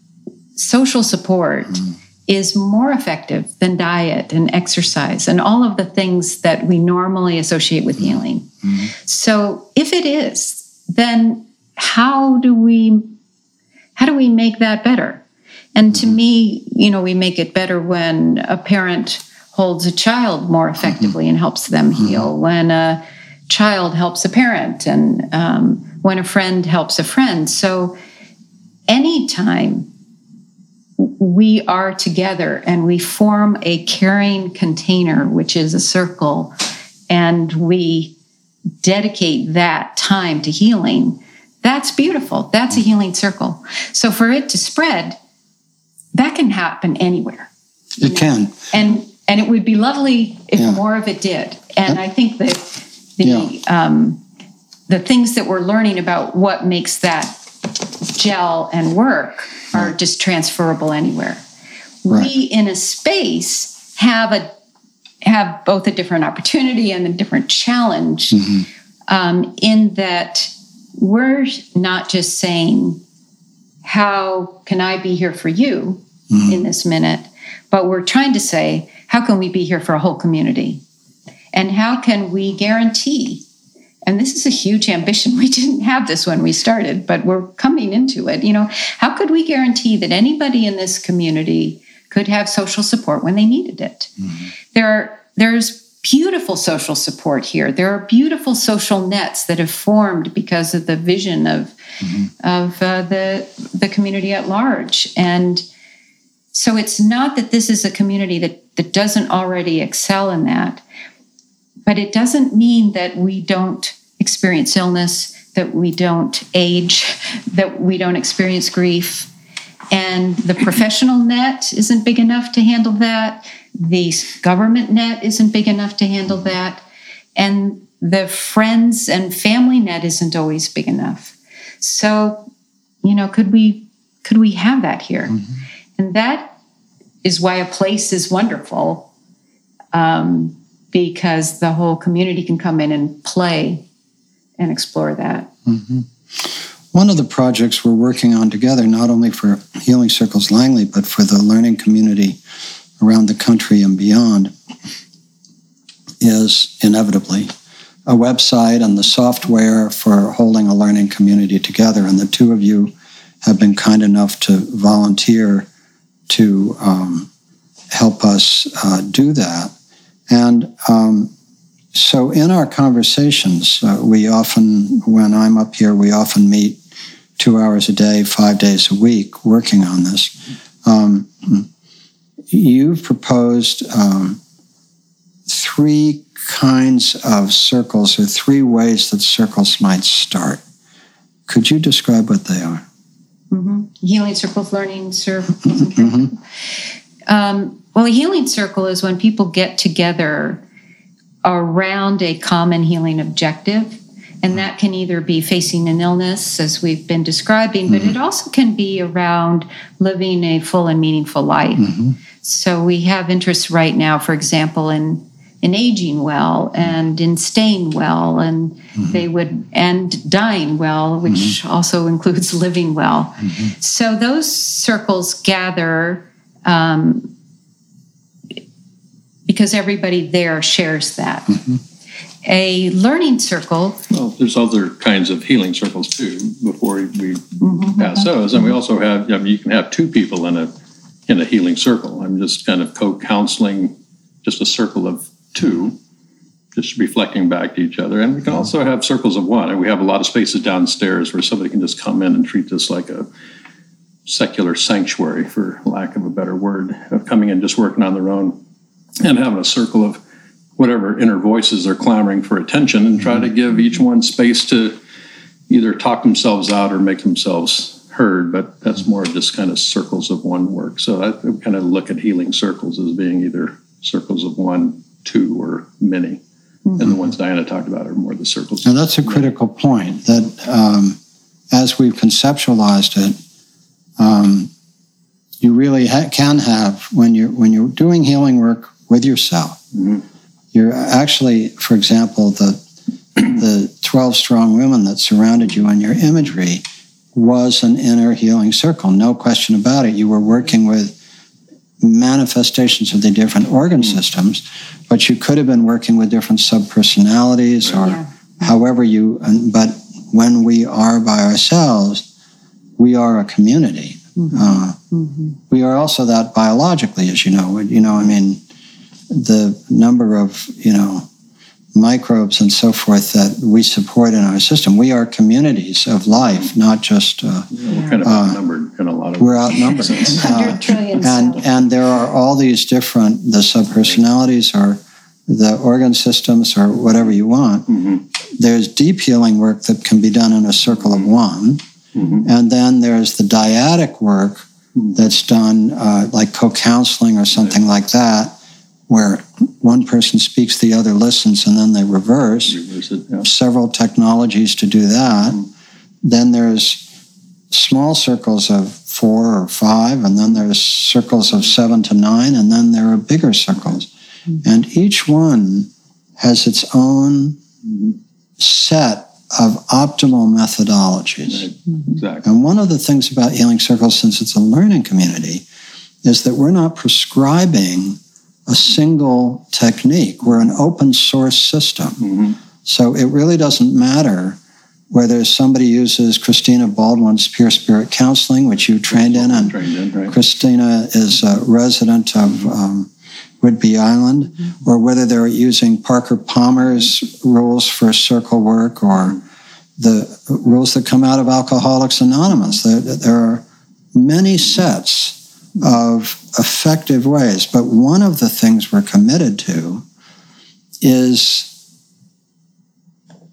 Social support mm-hmm. is more effective than diet and exercise and all of the things that we normally associate with healing. Mm-hmm. So if it is, then how do we how do we make that better? And to mm-hmm. me, you know, we make it better when a parent holds a child more effectively mm-hmm. and helps them mm-hmm. heal, when a child helps a parent, and um, when a friend helps a friend. So anytime we are together and we form a caring container, which is a circle, and we dedicate that time to healing, that's beautiful. That's a healing circle. So for it to spread, that can happen anywhere. It know? can. And and it would be lovely if yeah. more of it did. And yep. I think that the yeah. um, the things that we're learning about what makes that gel and work are just transferable anywhere. Right. We in a space have a have both a different opportunity and a different challenge mm-hmm. um, in that we're not just saying, how can I be here for you mm-hmm. in this minute? But we're trying to say, how can we be here for a whole community? And how can we guarantee, and this is a huge ambition, we didn't have this when we started, but we're coming into it, you know, how could we guarantee that anybody in this community could have social support when they needed it? Mm-hmm. There are, there's beautiful social support here. There are beautiful social nets that have formed because of the vision of mm-hmm. of uh, the the community at large. And so it's not that this is a community that, that doesn't already excel in that, but it doesn't mean that we don't experience illness, that we don't age, that we don't experience grief. And the professional net isn't big enough to handle that. The government net isn't big enough to handle that. And the friends and family net isn't always big enough. So, you know, could we could we have that here? Mm-hmm. And that is why a place is wonderful, um, because the whole community can come in and play and explore that. Mm-hmm. One of the projects we're working on together, not only for Healing Circles Langley, but for the learning community around the country and beyond, is inevitably a website and the software for holding a learning community together. And the two of you have been kind enough to volunteer to um, help us uh, do that. And um, so in our conversations, uh, we often, when I'm up here, we often meet two hours a day, five days a week, working on this. Um, you've proposed um, three kinds of circles, or three ways that circles might start. Could you describe what they are? Mm-hmm. Healing circles, learning circles. Mm-hmm. Um, well, a healing circle is when people get together around a common healing objective. And that can either be facing an illness, as we've been describing, but mm-hmm. it also can be around living a full and meaningful life. Mm-hmm. So we have interests right now, for example, in, in aging well and in staying well, and mm-hmm. they would and dying well, which mm-hmm. also includes living well. Mm-hmm. So those circles gather um, because everybody there shares that. Mm-hmm. A learning circle. Well, there's other kinds of healing circles, too, before we mm-hmm. pass those. And we also have, I mean, you can have two people in a in a healing circle. I'm just kind of co-counseling, just a circle of two, just reflecting back to each other. And we can also have circles of one. And we have a lot of spaces downstairs where somebody can just come in and treat this like a secular sanctuary, for lack of a better word, of coming in, just working on their own and having a circle of whatever inner voices are clamoring for attention, and try to give each one space to either talk themselves out or make themselves heard. But that's more just kind of circles of one work. So I kind of look at healing circles as being either circles of one, two, or many. Mm-hmm. And the ones Diana talked about are more the circles. Now that's a critical point, that um, as we've conceptualized it, um, you really ha- can have, when you're, when you're doing healing work with yourself, mm-hmm. you're actually, for example, the the twelve strong women that surrounded you in your imagery was an inner healing circle, no question about it. You were working with manifestations of the different organ mm-hmm. systems, but you could have been working with different subpersonalities or yeah. however you, but when we are by ourselves, we are a community. Mm-hmm. Uh, mm-hmm. We are also that biologically, as you know, you know, I mean, the number of, you know, microbes and so forth that we support in our system. We are communities of life, not just... Uh, yeah, we're kind of uh, outnumbered in a lot of We're outnumbered. uh, and, and there are all these different, the subpersonalities or the organ systems or whatever you want. Mm-hmm. There's deep healing work that can be done in a circle of one. Mm-hmm. And then there's the dyadic work that's done uh, like co-counseling or something yeah. like that, where one person speaks, the other listens, and then they reverse. reverse it, yeah. Several technologies to do that. Mm-hmm. Then there's small circles of four or five, and then there's circles of seven to nine, and then there are bigger circles. Mm-hmm. And each one has its own set of optimal methodologies. Right. Mm-hmm. Exactly. And one of the things about Healing Circles, since it's a learning community, is that we're not prescribing a single technique. We're an open source system. Mm-hmm. So it really doesn't matter whether somebody uses Christina Baldwin's Peer Spirit Counseling, which you trained in, and trained in, right. Christina is a resident of um, Whidbey Island, mm-hmm. or whether they're using Parker Palmer's rules for circle work or the rules that come out of Alcoholics Anonymous. There, there are many sets of effective ways, but one of the things we're committed to is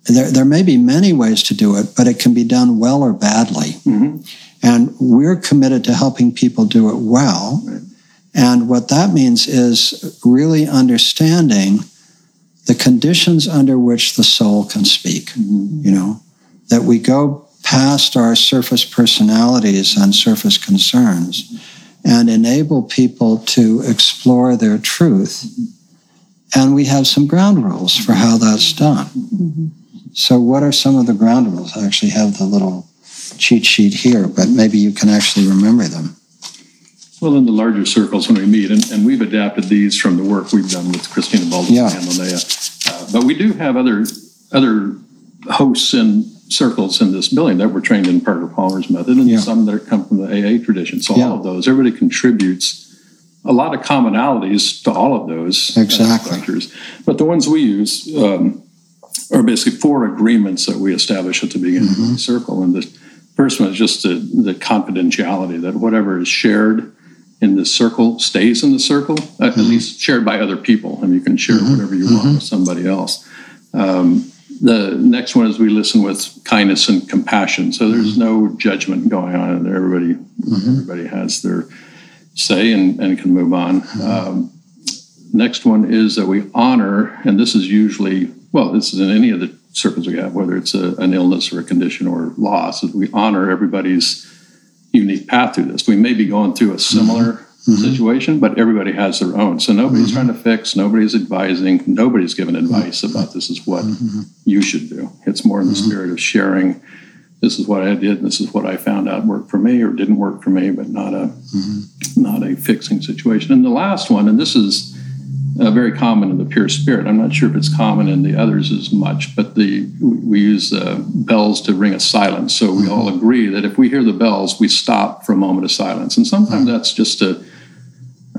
there, there may be many ways to do it, but it can be done well or badly. Mm-hmm. And we're committed to helping people do it well. Right. And what that means is really understanding the conditions under which the soul can speak, mm-hmm. you know, that we go past our surface personalities and surface concerns and enable people to explore their truth. And we have some ground rules for how that's done. Mm-hmm. So what are some of the ground rules? I actually have the little cheat sheet here, but maybe you can actually remember them. Well, in the larger circles when we meet, and, and we've adapted these from the work we've done with Christina Baldwin yeah. and Linnea. Uh, but we do have other other hosts and circles in this building that were trained in Parker Palmer's method, and yeah. some that come from the A A tradition. So yeah. all of those, everybody contributes a lot of commonalities to all of those. Exactly. Factors. But the ones we use um, are basically four agreements that we establish at the beginning mm-hmm. of the circle. And the first one is just the, the confidentiality, that whatever is shared in the circle stays in the circle, mm-hmm. at least shared by other people. I mean, you can share mm-hmm. whatever you mm-hmm. want with somebody else. Um, the next one is we listen with kindness and compassion. So there's mm-hmm. no judgment going on in there. Everybody, mm-hmm. everybody has their say and, and can move on. Mm-hmm. Um, next one is that we honor, and this is usually, well, this is in any of the circles we have, whether it's a, an illness or a condition or loss, is we honor everybody's unique path through this. We may be going through a similar mm-hmm. situation, but everybody has their own. So nobody's mm-hmm. trying to fix, nobody's advising, nobody's giving advice mm-hmm. about this is what mm-hmm. you should do. It's more in the mm-hmm. spirit of sharing. This is what I did, this is what I found out worked for me or didn't work for me, but not a mm-hmm. not a fixing situation. And the last one, and this is uh, very common in the Pure Spirit. I'm not sure if it's common in the others as much, but the we use uh, bells to ring a silence. So we mm-hmm. all agree that if we hear the bells, we stop for a moment of silence. And sometimes mm-hmm. that's just to,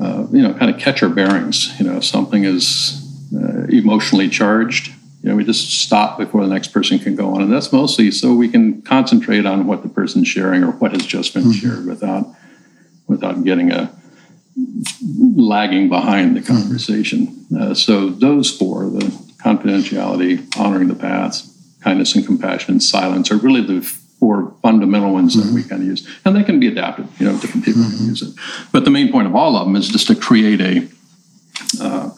uh, you know, kind of catch our bearings. You know, if something is uh, emotionally charged, you know, we just stop before the next person can go on. And that's mostly so we can concentrate on what the person's sharing or what has just been mm-hmm. shared without without getting a lagging behind the conversation. Mm-hmm. Uh, so those four, the confidentiality, honoring the paths, kindness and compassion, silence, are really the four fundamental ones mm-hmm. that we kind of use. And they can be adapted, you know, different people mm-hmm. can use it. But the main point of all of them is just to create a, uh,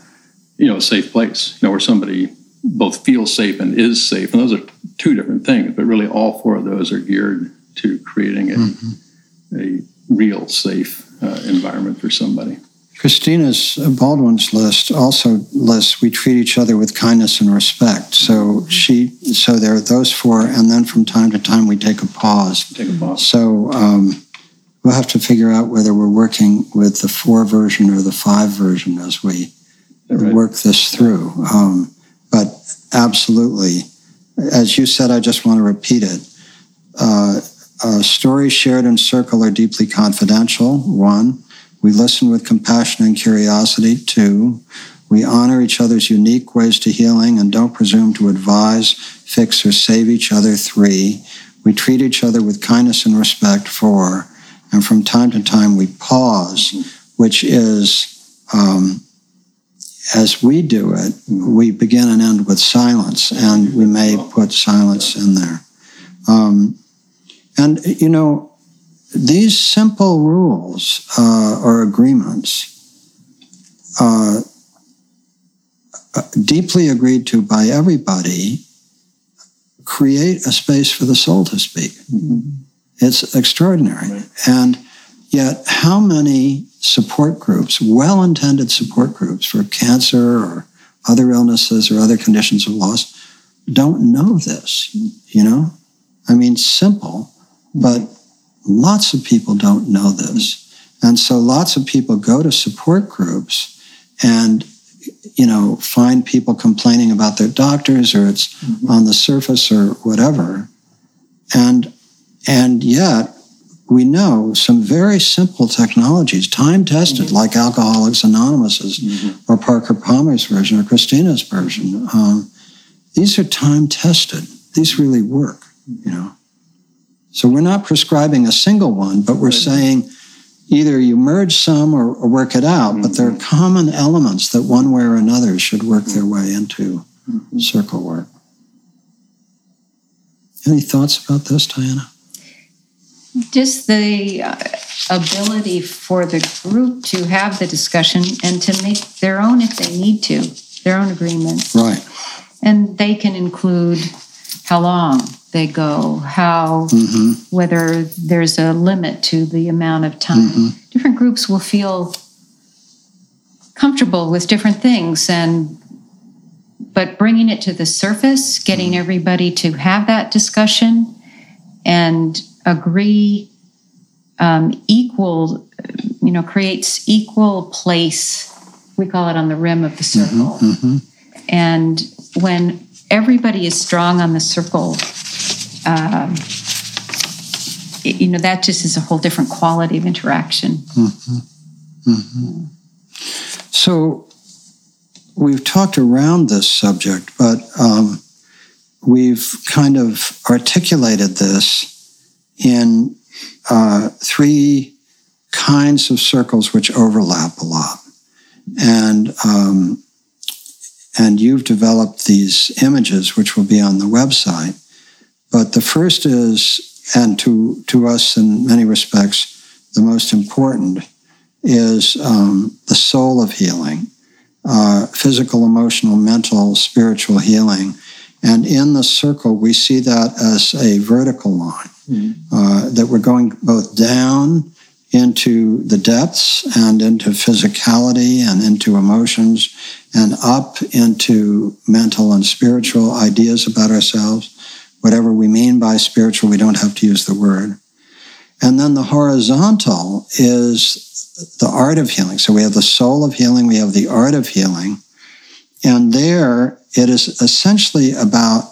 you know, a safe place, you know, where somebody both feels safe and is safe. And those are two different things, but really all four of those are geared to creating a, mm-hmm. a real safe uh, environment for somebody. Christina's Baldwin's list also lists we treat each other with kindness and respect. So she, so there are those four, and then from time to time we take a pause. Take a pause. So um, we'll have to figure out whether we're working with the four version or the five version as we right. work this through. Um, But absolutely, as you said, I just want to repeat it. Uh, stories shared in circle are deeply confidential, one. We listen with compassion and curiosity, two. We honor each other's unique ways to healing and don't presume to advise, fix, or save each other, three. We treat each other with kindness and respect, four. And from time to time, we pause, which is... Um, as we do it, we begin and end with silence, and we may put silence in there. Um, and, you know, these simple rules uh, or agreements uh, deeply agreed to by everybody create a space for the soul to speak. It's extraordinary. Right. And yet, how many support groups, well-intended support groups for cancer or other illnesses or other conditions of loss, don't know this, you know? I mean, simple, but lots of people don't know this. And so lots of people go to support groups and, you know, find people complaining about their doctors or it's mm-hmm. on the surface or whatever. And, and yet, we know some very simple technologies, time-tested, mm-hmm. like Alcoholics Anonymous's mm-hmm. or Parker Palmer's version or Christina's version. Um, these are time-tested. These really work, you know. So we're not prescribing a single one, but we're right. saying either you merge some or, or work it out, mm-hmm. but there are common elements that one way or another should work mm-hmm. their way into mm-hmm. circle work. Any thoughts about this, Diana? Just the ability for the group to have the discussion and to make their own, if they need to, their own agreements. Right. And they can include how long they go, how, mm-hmm. whether there's a limit to the amount of time. Mm-hmm. Different groups will feel comfortable with different things, and but bringing it to the surface, getting mm-hmm. everybody to have that discussion and agree, um, equal, you know, creates equal place. We call it on the rim of the circle. Mm-hmm, mm-hmm. And when everybody is strong on the circle, um, it, you know, that just is a whole different quality of interaction. Mm-hmm, mm-hmm. So we've talked around this subject, but um, we've kind of articulated this in uh, three kinds of circles which overlap a lot. And um, and you've developed these images which will be on the website. But the first is, and to, to us in many respects, the most important, is um, the soul of healing, uh, physical, emotional, mental, spiritual healing. And in the circle, we see that as a vertical line. Mm-hmm. Uh, that we're going both down into the depths and into physicality and into emotions and up into mental and spiritual ideas about ourselves. Whatever we mean by spiritual, we don't have to use the word. And then the horizontal is the art of healing. So we have the soul of healing, we have the art of healing. And there, it is essentially about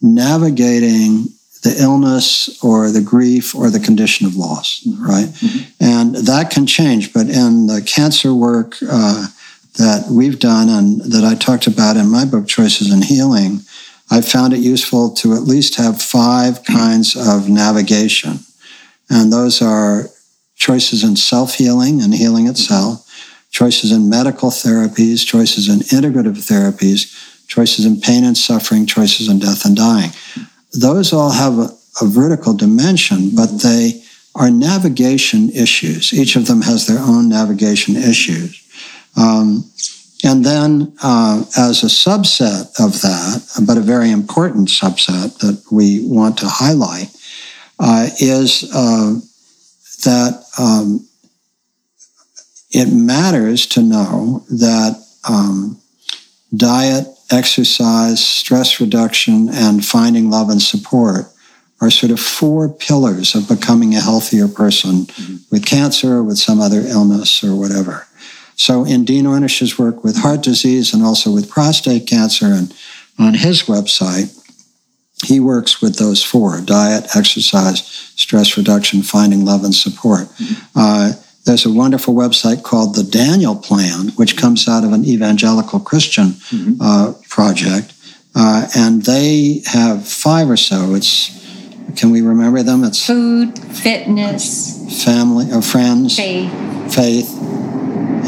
navigating the illness or the grief or the condition of loss, right? Mm-hmm. And that can change, but in the cancer work uh, that we've done and that I talked about in my book, Choices in Healing, I found it useful to at least have five kinds of navigation. And those are choices in self-healing and healing itself, choices in medical therapies, choices in integrative therapies, choices in pain and suffering, choices in death and dying. Those all have a, a vertical dimension, but they are navigation issues. Each of them has their own navigation issues. Um, and then uh, as a subset of that, but a very important subset that we want to highlight, uh, is uh, that um, it matters to know that um, diet, exercise, stress reduction, and finding love and support are sort of four pillars of becoming a healthier person mm-hmm. with cancer or with some other illness or whatever. So in Dean Ornish's work with heart disease and also with prostate cancer, and on his website, he works with those four: diet, exercise, stress reduction, finding love and support. Mm-hmm. Uh, There's a wonderful website called the Daniel Plan, which comes out of an evangelical Christian mm-hmm. uh, project. Uh, and they have five or so. It's, can we remember them? It's food, fitness, family, or friends, faith, faith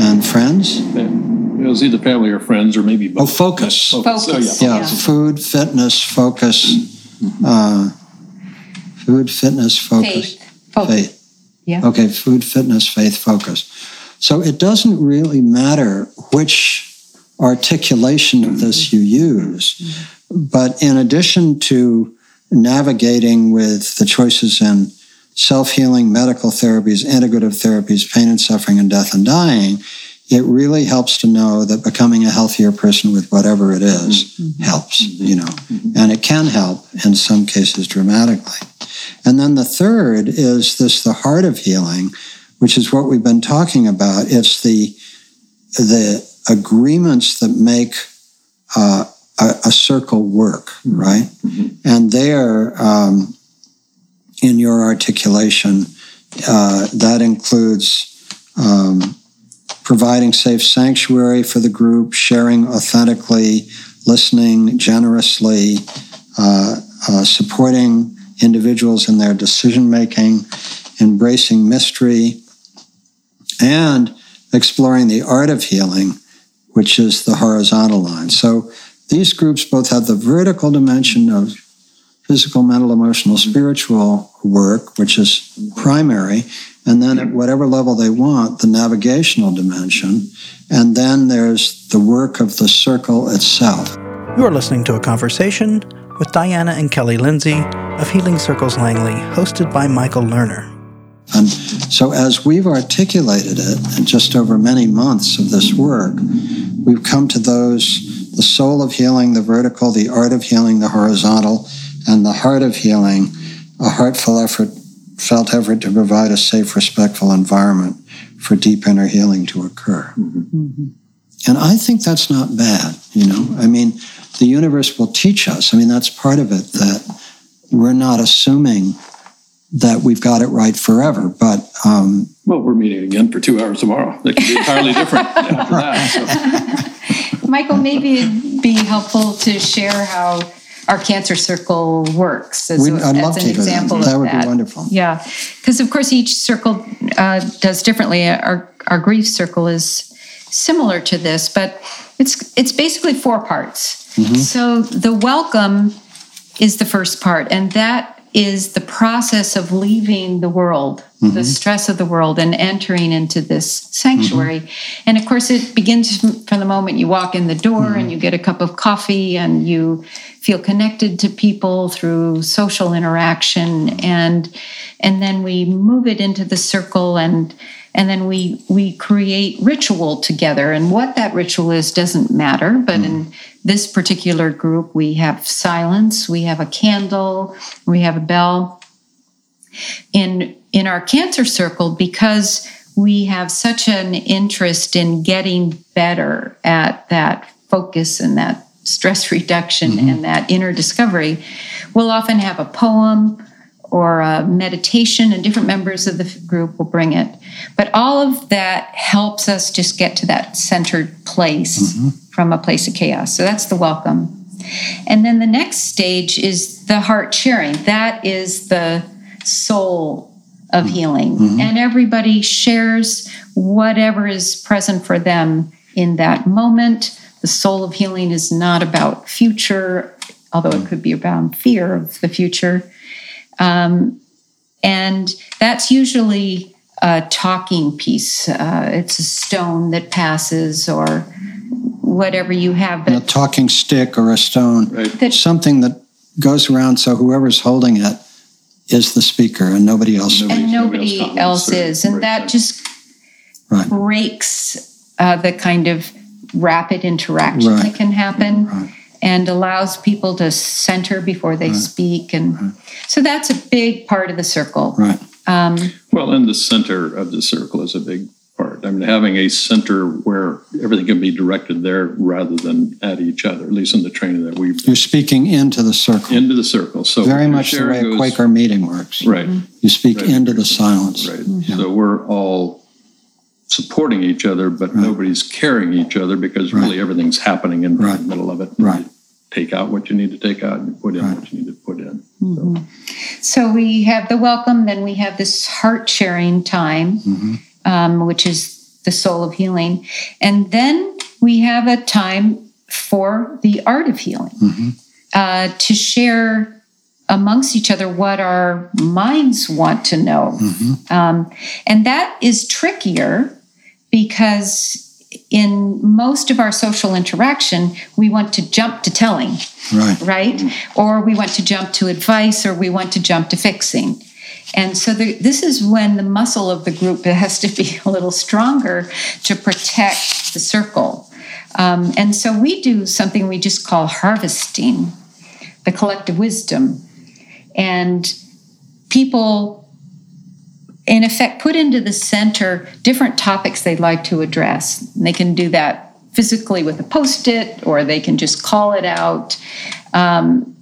and friends. It was either family or friends or maybe both. Oh, focus. Focus. focus. Oh, yeah. Yeah. yeah, food, fitness, focus. Mm-hmm. Uh, food, fitness, focus. Faith. Focus. Faith. Yeah. Okay, food, fitness, faith, focus. So it doesn't really matter which articulation of this you use, but in addition to navigating with the choices in self-healing, medical therapies, integrative therapies, pain and suffering, and death and dying, it really helps to know that becoming a healthier person with whatever it is mm-hmm. helps, you know, mm-hmm. and it can help in some cases dramatically. And then the third is this, the heart of healing, which is what we've been talking about. It's the the agreements that make uh, a, a circle work, right? Mm-hmm. And there, um, in your articulation, Uh, that includes um, providing safe sanctuary for the group, sharing authentically, listening generously, uh, uh, supporting individuals in their decision-making, embracing mystery, and exploring the art of healing, which is the horizontal line. So these groups both have the vertical dimension of physical, mental, emotional, spiritual work, which is primary, and then at whatever level they want, the navigational dimension, and then there's the work of the circle itself. You are listening to a conversation with Diana and Kelly Lindsay of Healing Circles Langley, hosted by Michael Lerner. And so as we've articulated it, and just over many months of this work, we've come to those, the soul of healing, the vertical, the art of healing, the horizontal, and the heart of healing, a heartfelt effort, felt effort to provide a safe, respectful environment for deep inner healing to occur. Mm-hmm. And I think that's not bad, you know. I mean, the universe will teach us. I mean, that's part of it, that we're not assuming that we've got it right forever, but... Um, well, we're meeting again for two hours tomorrow. That could be entirely different after that. So. Michael, maybe it'd be helpful to share how our cancer circle works as, we, I'd as love an to example that. That of that. That would be wonderful. Yeah, because of course each circle uh, does differently. Our our grief circle is similar to this, but it's it's basically four parts. Mm-hmm. So the welcome is the first part, and that is the process of leaving the world, mm-hmm. the stress of the world, and entering into this sanctuary. Mm-hmm. And of course, it begins from the moment you walk in the door mm-hmm. and you get a cup of coffee and you feel connected to people through social interaction. And and then we move it into the circle, and and then we we create ritual together. And what that ritual is doesn't matter, but mm-hmm. in this particular group, we have silence, we have a candle, we have a bell. In in our cancer circle, because we have such an interest in getting better at that focus and that stress reduction mm-hmm. and that inner discovery, we'll often have a poem or a meditation, and different members of the group will bring it. But all of that helps us just get to that centered place mm-hmm. from a place of chaos. So that's the welcome. And then the next stage is the heart sharing. That is the soul of mm-hmm. healing. Mm-hmm. And everybody shares whatever is present for them in that moment. The soul of healing is not about future, although it could be about fear of the future. Um, and that's usually a talking piece. Uh, it's a stone that passes or whatever you have. But a talking stick or a stone, right. that, something that goes around so whoever's holding it is the speaker and nobody else. And nobody, nobody else is. And that just right. breaks uh, the kind of rapid interaction right. that can happen. Right. And allows people to center before they right. speak. And right. so that's a big part of the circle. Right. Um, well, and the center of the circle is a big part. I mean, having a center where everything can be directed there rather than at each other, at least in the training that we've done. You're speaking into the circle. Into the circle. So very much the way goes, a Quaker meeting works. Right. Mm-hmm. You speak right. into the silence. Right. Mm-hmm. Yeah. So we're all supporting each other, but right. nobody's carrying each other because really right. everything's happening in right. the middle of it. Right. Take out what you need to take out and put in right. what you need to put in. Mm-hmm. So. so we have the welcome, then we have this heart-sharing time, mm-hmm. um, which is the soul of healing. And then we have a time for the art of healing, mm-hmm. uh, to share amongst each other what our minds want to know. Mm-hmm. Um, and that is trickier because in most of our social interaction, we want to jump to telling, right? right? Mm-hmm. Or we want to jump to advice, or we want to jump to fixing. And so the, this is when the muscle of the group has to be a little stronger to protect the circle. Um, and so we do something we just call harvesting the collective wisdom. And people, in effect, put into the center different topics they'd like to address. And they can do that physically with a Post-it, or they can just call it out. Um,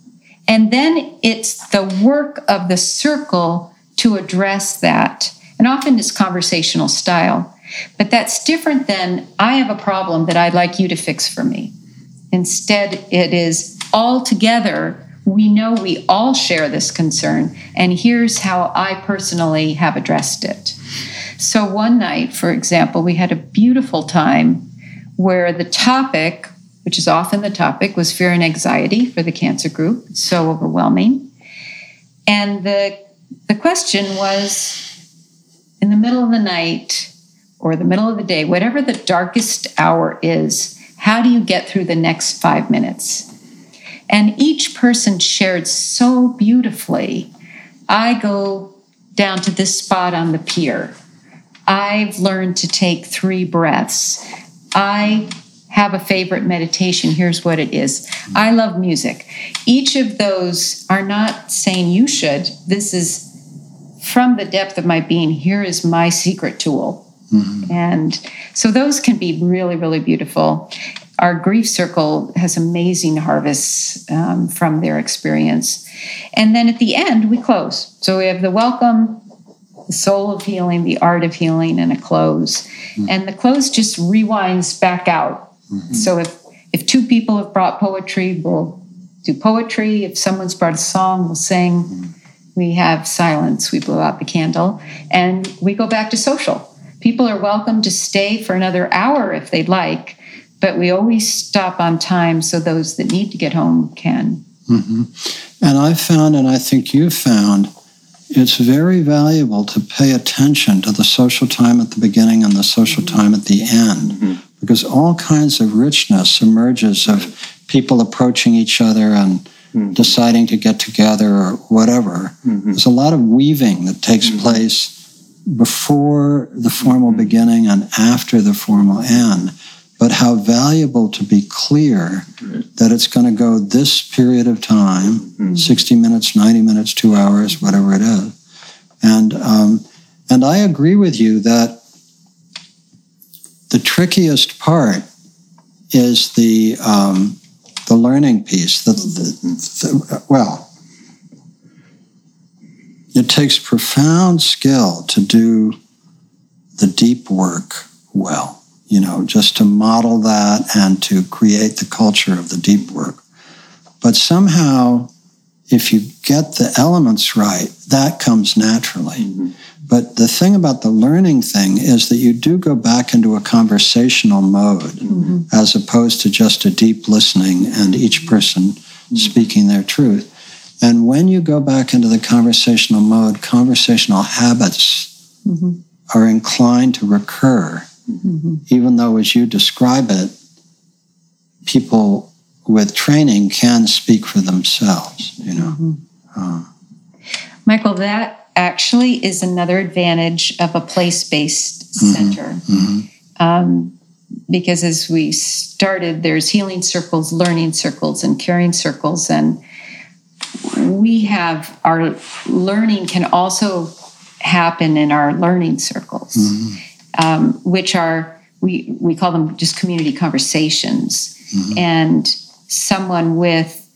and then it's the work of the circle to address that and often it's conversational style. But that's different than, I have a problem that I'd like you to fix for me. Instead, it is all together, we know we all share this concern, and here's how I personally have addressed it. So one night, for example, we had a beautiful time where the topic, which is often the topic, was fear and anxiety for the cancer group. It's so overwhelming. And the the question was, in the middle of the night or the middle of the day, whatever the darkest hour is, how do you get through the next five minutes? And each person shared so beautifully. I go down to this spot on the pier. I've learned to take three breaths. I have a favorite meditation. Here's what it is. I love music. Each of those are not saying you should. This is from the depth of my being. Here is my secret tool. Mm-hmm. And so those can be really, really beautiful. Our grief circle has amazing harvests um, from their experience. And then at the end, we close. So we have the welcome, the soul of healing, the art of healing, and a close. Mm-hmm. And the close just rewinds back out. Mm-hmm. So if, if two people have brought poetry, we'll do poetry. If someone's brought a song, we'll sing. Mm-hmm. We have silence. We blow out the candle. And we go back to social. People are welcome to stay for another hour if they'd like, but we always stop on time so those that need to get home can. Mm-hmm. And I've found, and I think you've found, it's very valuable to pay attention to the social time at the beginning and the social mm-hmm. time at the end, mm-hmm. because all kinds of richness emerges of people approaching each other and mm-hmm. deciding to get together or whatever. Mm-hmm. There's a lot of weaving that takes mm-hmm. place before the formal beginning and after the formal end, but how valuable to be clear that it's going to go this period of time, mm-hmm. sixty minutes, ninety minutes, two hours, whatever it is. And um, and I agree with you that the trickiest part is the um, the learning piece. The, the, the, well... It takes profound skill to do the deep work well, you know, just to model that and to create the culture of the deep work. But somehow, if you get the elements right, that comes naturally. Mm-hmm. But the thing about the learning thing is that you do go back into a conversational mode mm-hmm. as opposed to just a deep listening and each person mm-hmm. speaking their truth. And when you go back into the conversational mode, conversational habits mm-hmm. are inclined to recur, mm-hmm. even though, as you describe it, people with training can speak for themselves, you know. Mm-hmm. Uh, Michael, that actually is another advantage of a place-based mm-hmm, center. Mm-hmm. Um, because as we started, there's healing circles, learning circles, and caring circles, and we have our learning can also happen in our learning circles, mm-hmm. um, which are, we, we call them just community conversations. Mm-hmm. And someone with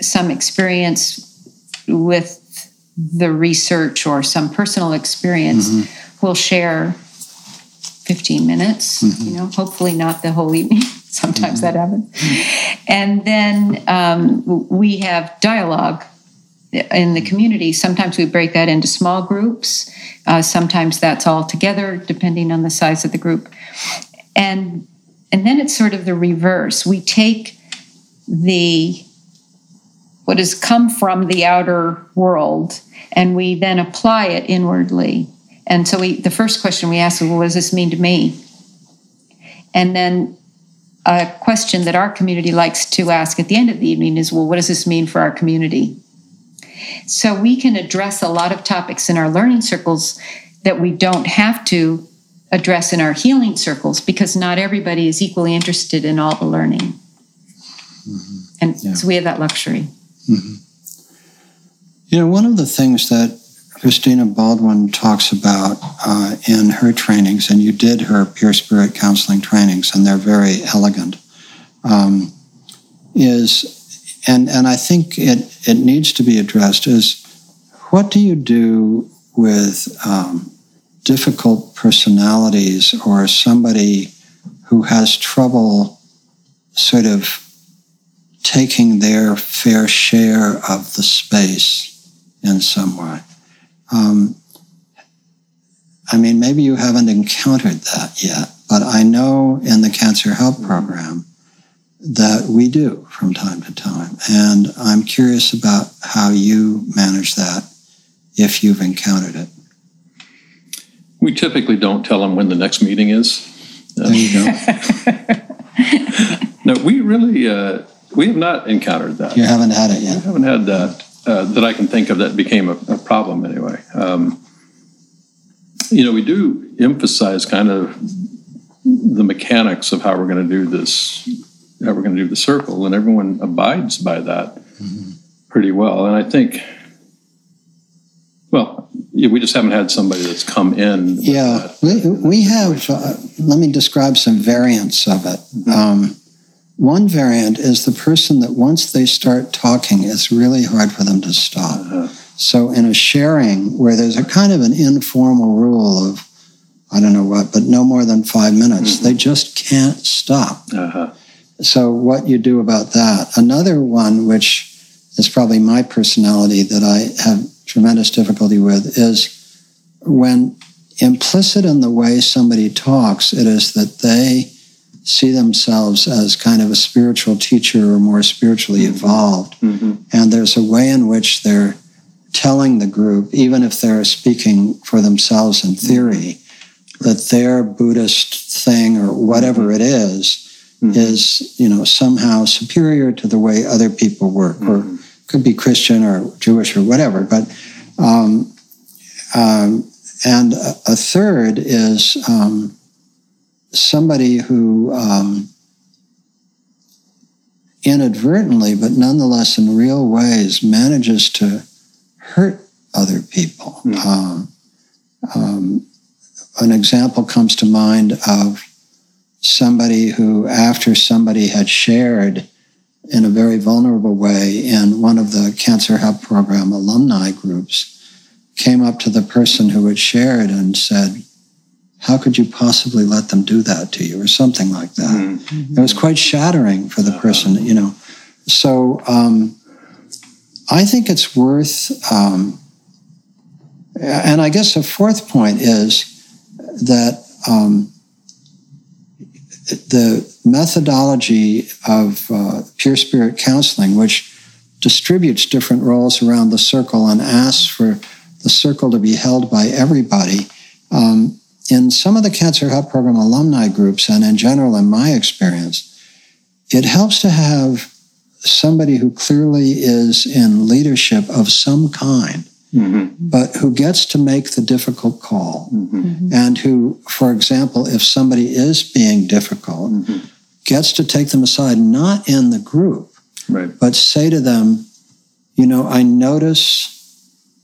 some experience with the research or some personal experience mm-hmm. will share fifteen minutes, mm-hmm. you know, hopefully not the whole evening. Sometimes mm-hmm. that happens. Mm-hmm. And then um, we have dialogue in the community. Sometimes we break that into small groups. Uh, sometimes that's all together, depending on the size of the group. And and then it's sort of the reverse. We take the what has come from the outer world, and we then apply it inwardly. And so we, the first question we ask is, well, what does this mean to me? And then a question that our community likes to ask at the end of the evening is, well, what does this mean for our community? So we can address a lot of topics in our learning circles that we don't have to address in our healing circles, because not everybody is equally interested in all the learning. Mm-hmm. And yeah. so we have that luxury. Mm-hmm. You know, one of the things that Christina Baldwin talks about uh, in her trainings, and you did her Peer Spirit Counseling trainings, and they're very elegant, um, is, and and I think it, it needs to be addressed, is what do you do with um, difficult personalities or somebody who has trouble sort of taking their fair share of the space in some way. Um, I mean, maybe you haven't encountered that yet, but I know in the Cancer Help Program that we do from time to time. And I'm curious about how you manage that if you've encountered it. We typically don't tell them when the next meeting is. There you go. No, we really, uh, we have not encountered that. You haven't had it yet. We haven't had that, uh, that I can think of that became a, a problem anyway. Um, you know, we do emphasize kind of the mechanics of how we're going to do this, how we're going to do the circle, and everyone abides by that mm-hmm. pretty well. And I think, well, we just haven't had somebody that's come in. With yeah, that, we, we that have, uh, let me describe some variants of it. Mm-hmm. Um, One variant is the person that once they start talking, it's really hard for them to stop. Uh-huh. So in a sharing where there's a kind of an informal rule of, I don't know what, but no more than five minutes, mm-hmm. they just can't stop. Uh-huh. So what you do about that. Another one, which is probably my personality that I have tremendous difficulty with, is when implicit in the way somebody talks, it is that they see themselves as kind of a spiritual teacher or more spiritually evolved. Mm-hmm. And there's a way in which they're telling the group, even if they're speaking for themselves in theory, that their Buddhist thing or whatever it is, mm-hmm. is, you know, somehow superior to the way other people work, mm-hmm. or could be Christian or Jewish or whatever. But, um, um, and a third is, um, somebody who um, inadvertently, but nonetheless in real ways, manages to hurt other people. Mm. Um, um, an example comes to mind of somebody who, after somebody had shared in a very vulnerable way in one of the Cancer Help Program alumni groups, came up to the person who had shared and said, "How could you possibly let them do that to you?" or something like that. Mm-hmm. It was quite shattering for the uh-huh. person, you know. So um, I think it's worth, um, and I guess a fourth point is that um, the methodology of uh, Peer Spirit Counseling, which distributes different roles around the circle and asks for the circle to be held by everybody, um, in some of the Cancer Help Program alumni groups, and in general, in my experience, it helps to have somebody who clearly is in leadership of some kind, mm-hmm. but who gets to make the difficult call. Mm-hmm. And who, for example, if somebody is being difficult, mm-hmm. gets to take them aside, not in the group, right. but say to them, you know, I notice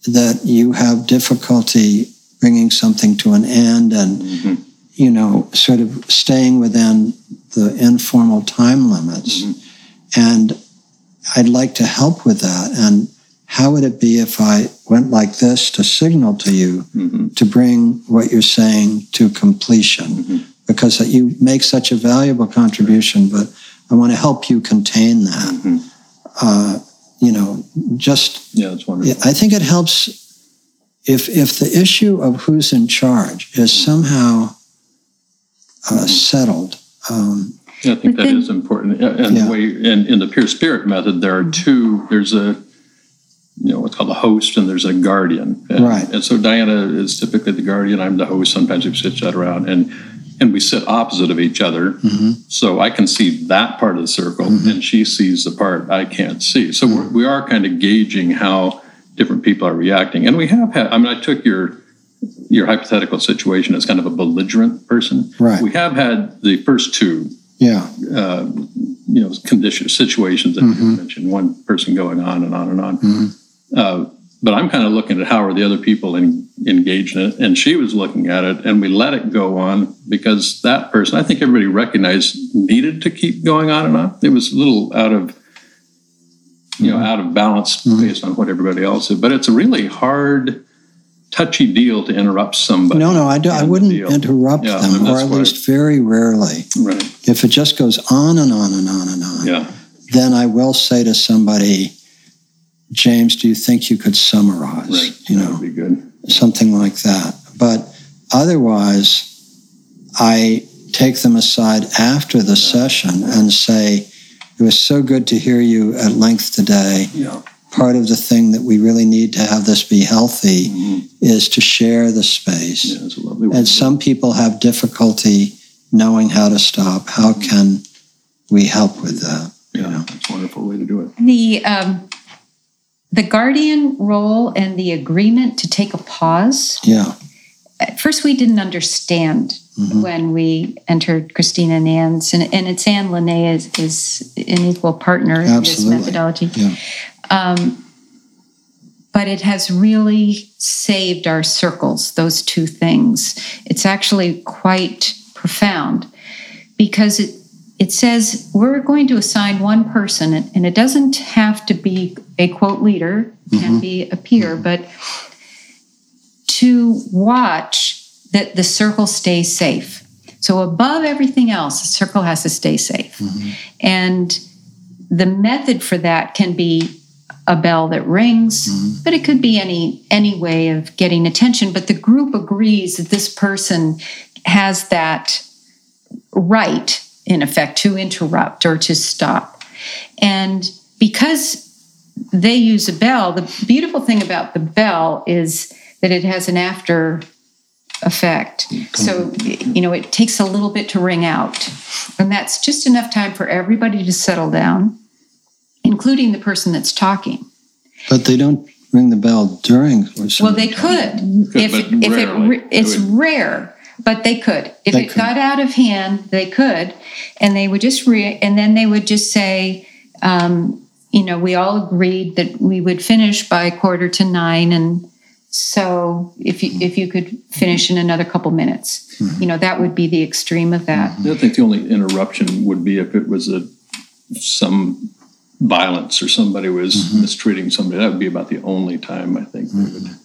that you have difficulty bringing something to an end and, mm-hmm. you know, sort of staying within the informal time limits. Mm-hmm. And I'd like to help with that. And how would it be if I went like this to signal to you mm-hmm. to bring what you're saying to completion? Mm-hmm. Because you make such a valuable contribution, but I want to help you contain that. Mm-hmm. Uh, you know, just... Yeah, that's wonderful. I think it helps... If if the issue of who's in charge is somehow uh, settled, um, yeah, I think that then, is important. And yeah. the way and in the Peer Spirit method, there are two. There's a you know what's called a host, and there's a guardian. And, right. And so Diana is typically the guardian. I'm the host. Sometimes we sit that around, and and we sit opposite of each other. Mm-hmm. So I can see that part of the circle, mm-hmm. and she sees the part I can't see. So mm-hmm. we're, we are kind of gauging how different people are reacting. And we have had, I mean, I took your your hypothetical situation as kind of a belligerent person. Right. We have had the first two, yeah, uh, you know, condition situations that mm-hmm. you mentioned, one person going on and on and on. Mm-hmm. Uh, but I'm kind of looking at how are the other people in, engaged in it. And she was looking at it, and we let it go on because that person, I think everybody recognized, needed to keep going on and on. It was a little out of, you know, out of balance based on what everybody else did. But it's really hard touchy deal to interrupt somebody. No, no, I, do, I wouldn't deal. interrupt yeah, them, or at least I, very rarely. Right. If it just goes on and on and on and on, yeah. then I will say to somebody, James, do you think you could summarize? Right. You know, that'd be good. Something like that. But otherwise, I take them aside after the yeah. session and say, it was so good to hear you at length today. Yeah. Part of the thing that we really need to have this be healthy mm-hmm. is to share the space. Yeah, that's a lovely word. And some people have difficulty knowing how to stop. How can we help with that? Yeah, you know? That's a wonderful way to do it. The um, the guardian role and the agreement to take a pause. Yeah. At first, we didn't understand mm-hmm. when we entered Christina and Ann's, and, and it's Ann Linnea is, is an equal partner Absolutely. in this methodology. Yeah. Um, but it has really saved our circles, those two things. It's actually quite profound because it, it says we're going to assign one person, and it doesn't have to be a quote leader, it can mm-hmm. be a peer, mm-hmm. but to watch that the circle stays safe. So above everything else, the circle has to stay safe. Mm-hmm. And the method for that can be a bell that rings, mm-hmm. but it could be any any way of getting attention. But the group agrees that this person has that right, in effect, to interrupt or to stop. And because they use a bell, the beautiful thing about the bell is that it has an after effect. So, you know, it takes a little bit to ring out. And that's just enough time for everybody to settle down, including the person that's talking. But they don't ring the bell during. Well, they could. could if if it, It's rare, but they could. If they it could. got out of hand, they could. And they would just, re- and then they would just say, um, you know, we all agreed that we would finish by quarter to nine, and so if you, if you could finish in another couple minutes, mm-hmm. you know, that would be the extreme of that. I think the only interruption would be if it was a some violence or somebody was mm-hmm. mistreating somebody. That would be about the only time I think. Mm-hmm. They would,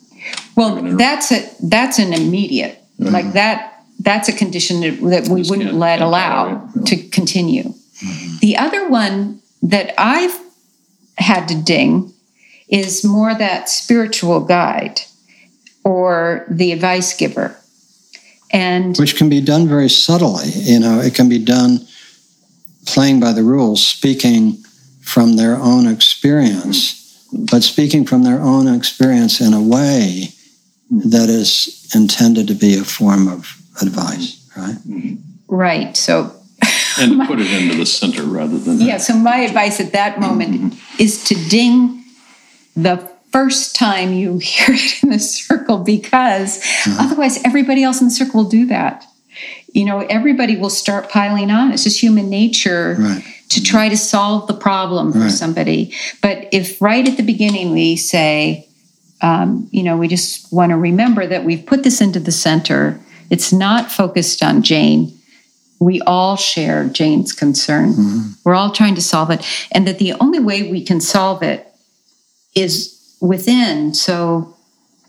well, they that's a that's an immediate mm-hmm. like that. That's a condition that, that we Just wouldn't let allow it, no. to continue. Mm-hmm. The other one that I've had to ding is more that spiritual guide or the advice giver. And which can be done very subtly. You know, it can be done playing by the rules, speaking from their own experience, but speaking from their own experience in a way that is intended to be a form of advice, right? Right. So and put it into the center rather than yeah, that. So my advice at that moment mm-hmm. is to ding the first time you hear it in the circle, because mm-hmm. otherwise everybody else in the circle will do that. You know, everybody will start piling on. It's just human nature right. to try to solve the problem for right. somebody. But if right at the beginning we say, um, you know, we just want to remember that we've put this into the center. It's not focused on Jane. We all share Jane's concern. Mm-hmm. We're all trying to solve it. And that the only way we can solve it is within, so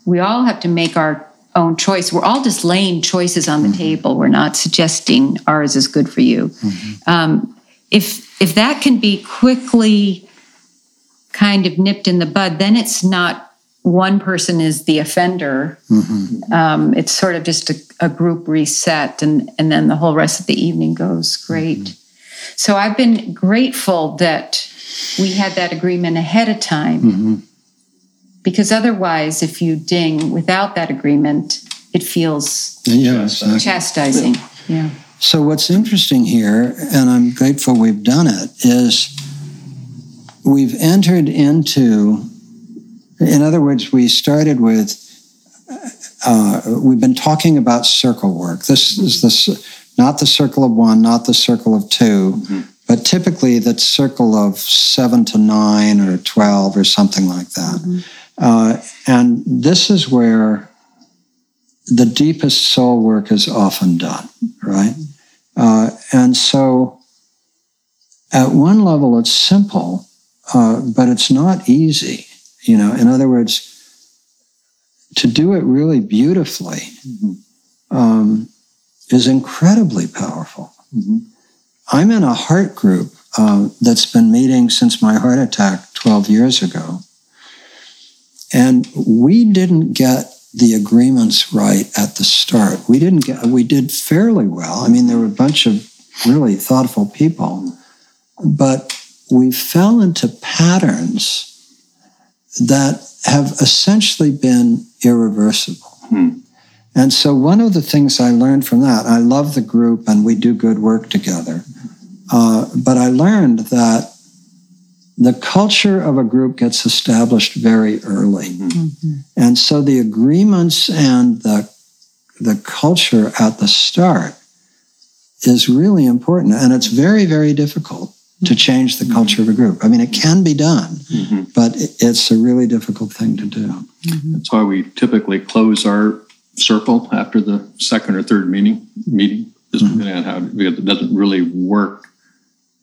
we all have to make our own choice. We're all just laying choices on the mm-hmm. table. We're not suggesting ours is good for you. Mm-hmm. Um, if if that can be quickly kind of nipped in the bud, then it's not one person is the offender. Mm-hmm. Um, it's sort of just a, a group reset, and, and then the whole rest of the evening goes great. Mm-hmm. So I've been grateful that we had that agreement ahead of time, mm-hmm. because otherwise, if you ding without that agreement, it feels yeah, exactly. chastising. Yeah. So what's interesting here, and I'm grateful we've done it, is we've entered into, in other words, we started with, uh, we've been talking about circle work. This is the, not the circle of one, not the circle of two, mm-hmm. but typically that circle of seven to nine or twelve or something like that. Mm-hmm. Uh, and this is where the deepest soul work is often done, right? Uh, and so at one level, it's simple, uh, but it's not easy. You know, in other words, to do it really beautifully mm-hmm. um, is incredibly powerful. Mm-hmm. I'm in a heart group uh, that's been meeting since my heart attack twelve years ago. And we didn't get the agreements right at the start. We didn't get, we did fairly well. I mean, there were a bunch of really thoughtful people, but we fell into patterns that have essentially been irreversible. Hmm. And so one of the things I learned from that, I love the group and we do good work together, uh, but I learned that the culture of a group gets established very early. Mm-hmm. And so the agreements and the, the culture at the start is really important. And it's very, very difficult mm-hmm. to change the culture of a group. I mean, it can be done, mm-hmm. but it's a really difficult thing to do. Mm-hmm. That's why we typically close our circle after the second or third meeting, meeting just mm-hmm. depending on how it doesn't really work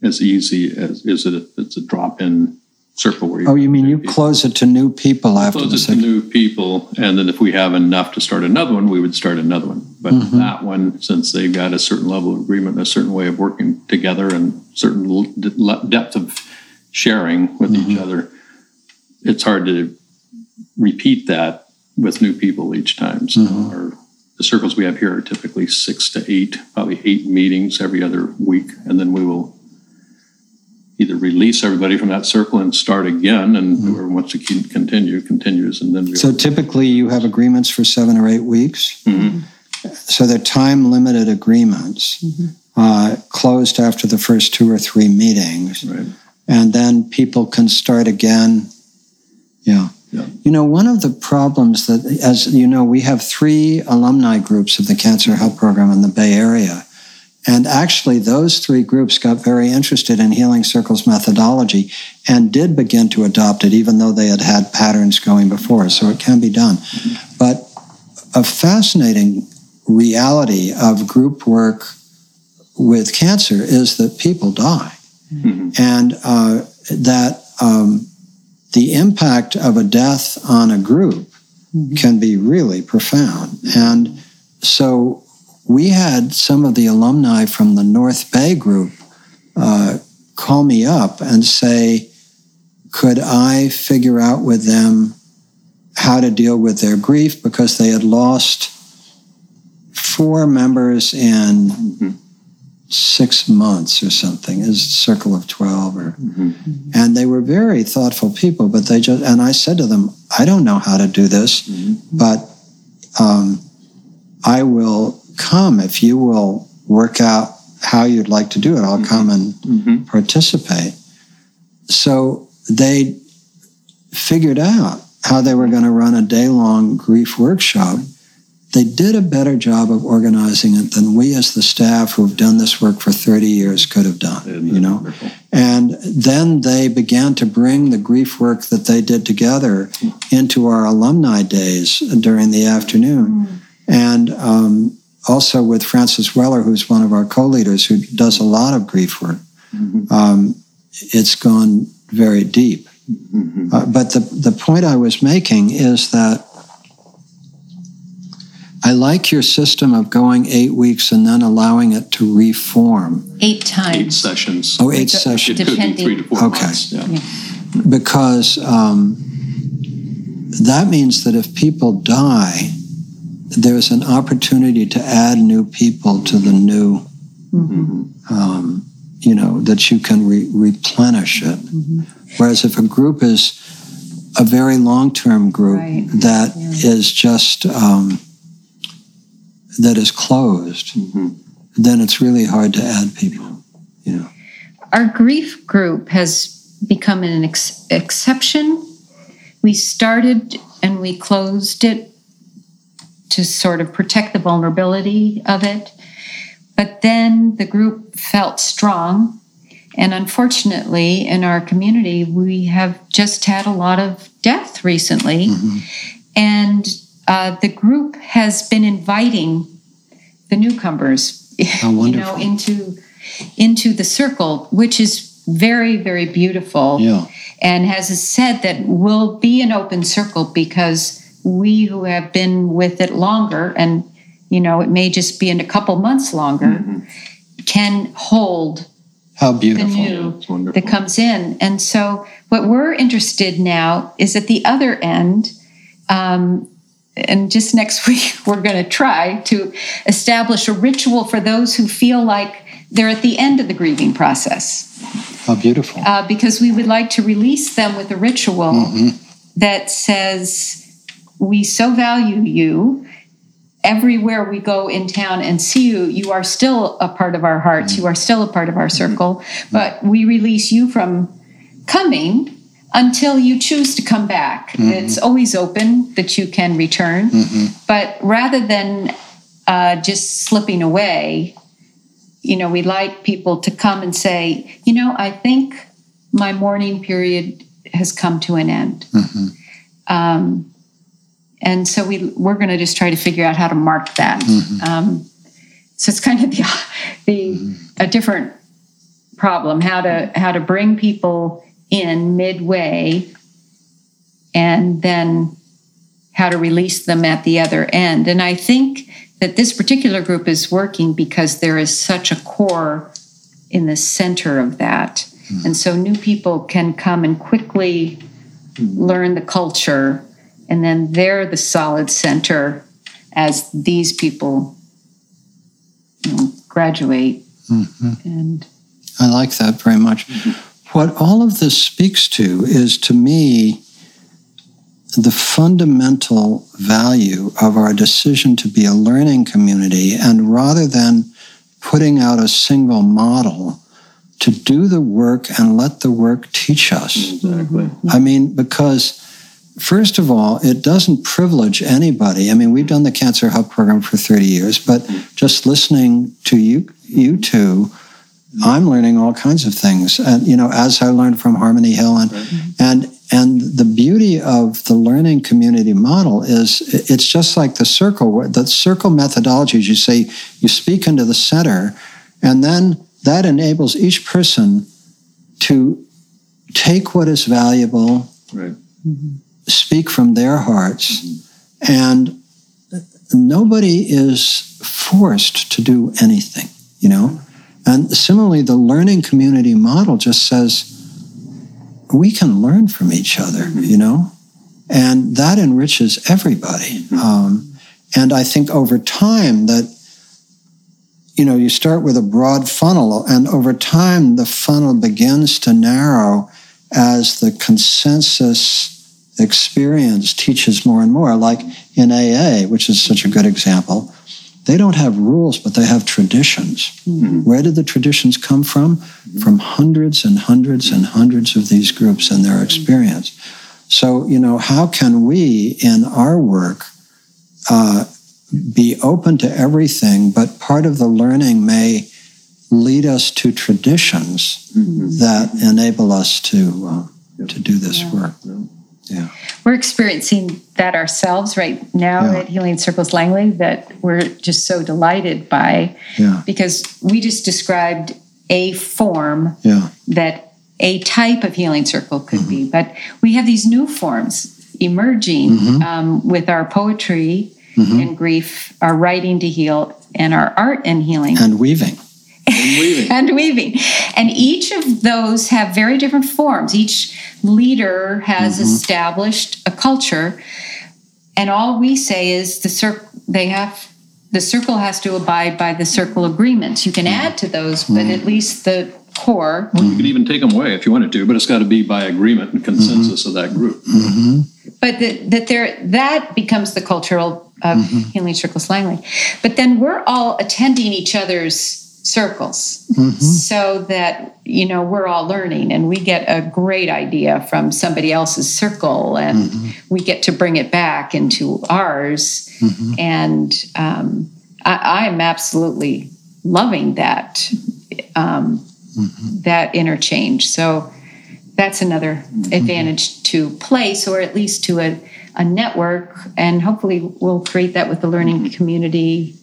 as easy as is it? It's a drop-in circle where you. Oh, you mean you people. Close it to new people we'll after close the it second. To new people, and then if we have enough to start another one, we would start another one. But mm-hmm. that one, since they've got a certain level of agreement, a certain way of working together, and certain depth of sharing with mm-hmm. each other, it's hard to repeat that with new people each time. So mm-hmm. our, the circles we have here are typically six to eight, probably eight meetings every other week, and then we will. Either release everybody from that circle and start again, and whoever mm-hmm. wants to keep continue continues, and then we so typically you have agreements for seven or eight weeks. Mm-hmm. So they're time limited agreements, mm-hmm. uh, closed after the first two or three meetings, right. And then people can start again. Yeah. yeah, you know, one of the problems that, as you know, we have three alumni groups of the Cancer Help Program in the Bay Area. And actually, those three groups got very interested in Healing Circles methodology and did begin to adopt it, even though they had had patterns going before. So it can be done. But a fascinating reality of group work with cancer is that people die. Mm-hmm. And uh, that um, the impact of a death on a group mm-hmm. can be really profound. And so we had some of the alumni from the North Bay group uh, call me up and say, could I figure out with them how to deal with their grief, because they had lost four members in mm-hmm. six months or something, is a circle of twelve. Or, mm-hmm. And they were very thoughtful people, but they just, and I said to them, I don't know how to do this, mm-hmm. but um, I will come if you will work out how you'd like to do it. I'll mm-hmm. come and mm-hmm. participate. So they figured out how they were going to run a day-long grief workshop. They did a better job of organizing it than we as the staff who've done this work for thirty years could have done, Isn't you know? Wonderful. And then they began to bring the grief work that they did together into our alumni days during the afternoon. Mm-hmm. And um also with Francis Weller, who's one of our co-leaders, who does a lot of grief work. Mm-hmm. Um, it's gone very deep. Mm-hmm. Uh, but the, the point I was making is that I like your system of going eight weeks and then allowing it to reform. Eight times. Eight sessions. Oh, eight so, sessions. Depending. Three to four okay. months. Yeah. Yeah. Because um, that means that if people die, there's an opportunity to add new people to the new, mm-hmm. um, you know, that you can re- replenish it. Mm-hmm. Whereas if a group is a very long-term group right. that yeah. is just, um, that is closed, mm-hmm. then it's really hard to add people, you know. Our grief group has become an ex- exception. We started and we closed it to sort of protect the vulnerability of it. But then the group felt strong. And unfortunately, in our community, we have just had a lot of death recently. Mm-hmm. And uh, the group has been inviting the newcomers How wonderful. you know, into, into the circle, which is very, very beautiful. Yeah. And has said that we'll be an open circle because we who have been with it longer, and, you know, it may just be in a couple months longer, mm-hmm. can hold How beautiful. the new that comes in. And so what we're interested now is at the other end, um, and just next week we're going to try to establish a ritual for those who feel like they're at the end of the grieving process. How beautiful. Uh, because we would like to release them with a ritual mm-hmm. that says, we so value you. Everywhere we go in town and see you, you are still a part of our hearts. Mm-hmm. You are still a part of our circle. Mm-hmm. But we release you from coming until you choose to come back. Mm-hmm. It's always open that you can return. Mm-hmm. But rather than uh, just slipping away, you know, we like people to come and say, you know, I think my mourning period has come to an end. Mm-hmm. Um, and so we, we're going to just try to figure out how to mark that. Mm-hmm. Um, so it's kind of the, the mm-hmm. a different problem, how to how to bring people in midway and then how to release them at the other end. And I think that this particular group is working because there is such a core in the center of that. Mm-hmm. And so new people can come and quickly mm-hmm. learn the culture, and then they're the solid center as these people, you know, graduate. Mm-hmm. And I like that very much. Mm-hmm. What all of this speaks to is, to me, the fundamental value of our decision to be a learning community, and rather than putting out a single model, to do the work and let the work teach us. Exactly. I mean, because first of all, it doesn't privilege anybody. I mean, we've done the Cancer Help Program for thirty years, but just listening to you, you two, I'm learning all kinds of things. And, you know, as I learned from Harmony Hill, and, right. and, And the beauty of the learning community model is it's just like the circle. The circle methodology is, you say, you speak into the center, and then that enables each person to take what is valuable, right. speak from their hearts, mm-hmm. and nobody is forced to do anything, you know? And similarly, the learning community model just says, we can learn from each other, you know, and that enriches everybody. Um, and I think over time that, you know, you start with a broad funnel, and over time the funnel begins to narrow as the consensus experience teaches more and more. Like in A A, which is such a good example, they don't have rules, but they have traditions. Mm-hmm. Where did the traditions come from? Mm-hmm. From hundreds and hundreds and hundreds of these groups and their experience. So, you know, how can we in our work uh, be open to everything, but part of the learning may lead us to traditions mm-hmm. that enable us to uh, yep. to do this yeah. work. Yeah. Yeah. We're experiencing that ourselves right now yeah. at Healing Circles Langley, that we're just so delighted by yeah. because we just described a form yeah. that a type of Healing Circle could mm-hmm. be. But we have these new forms emerging mm-hmm. um, with our poetry mm-hmm. and grief, our writing to heal, and our art and healing. And weaving. And weaving. and weaving. And each of those have very different forms. Each leader has mm-hmm. established a culture, and all we say is the cir- they have the circle has to abide by the circle agreements. You can mm-hmm. add to those, but mm-hmm. at least the core. Well, you can even take them away if you wanted to, but it's got to be by agreement and consensus mm-hmm. of that group. Mm-hmm. But the, that there that becomes the cultural of mm-hmm. Healing Circles Langley. But then we're all attending each other's circles mm-hmm. so that, you know, we're all learning, and we get a great idea from somebody else's circle, and mm-hmm. we get to bring it back into ours. Mm-hmm. And um, I am absolutely loving that, um, mm-hmm. that interchange. So that's another mm-hmm. advantage to place, or at least to a, a network. And hopefully we'll create that with the learning community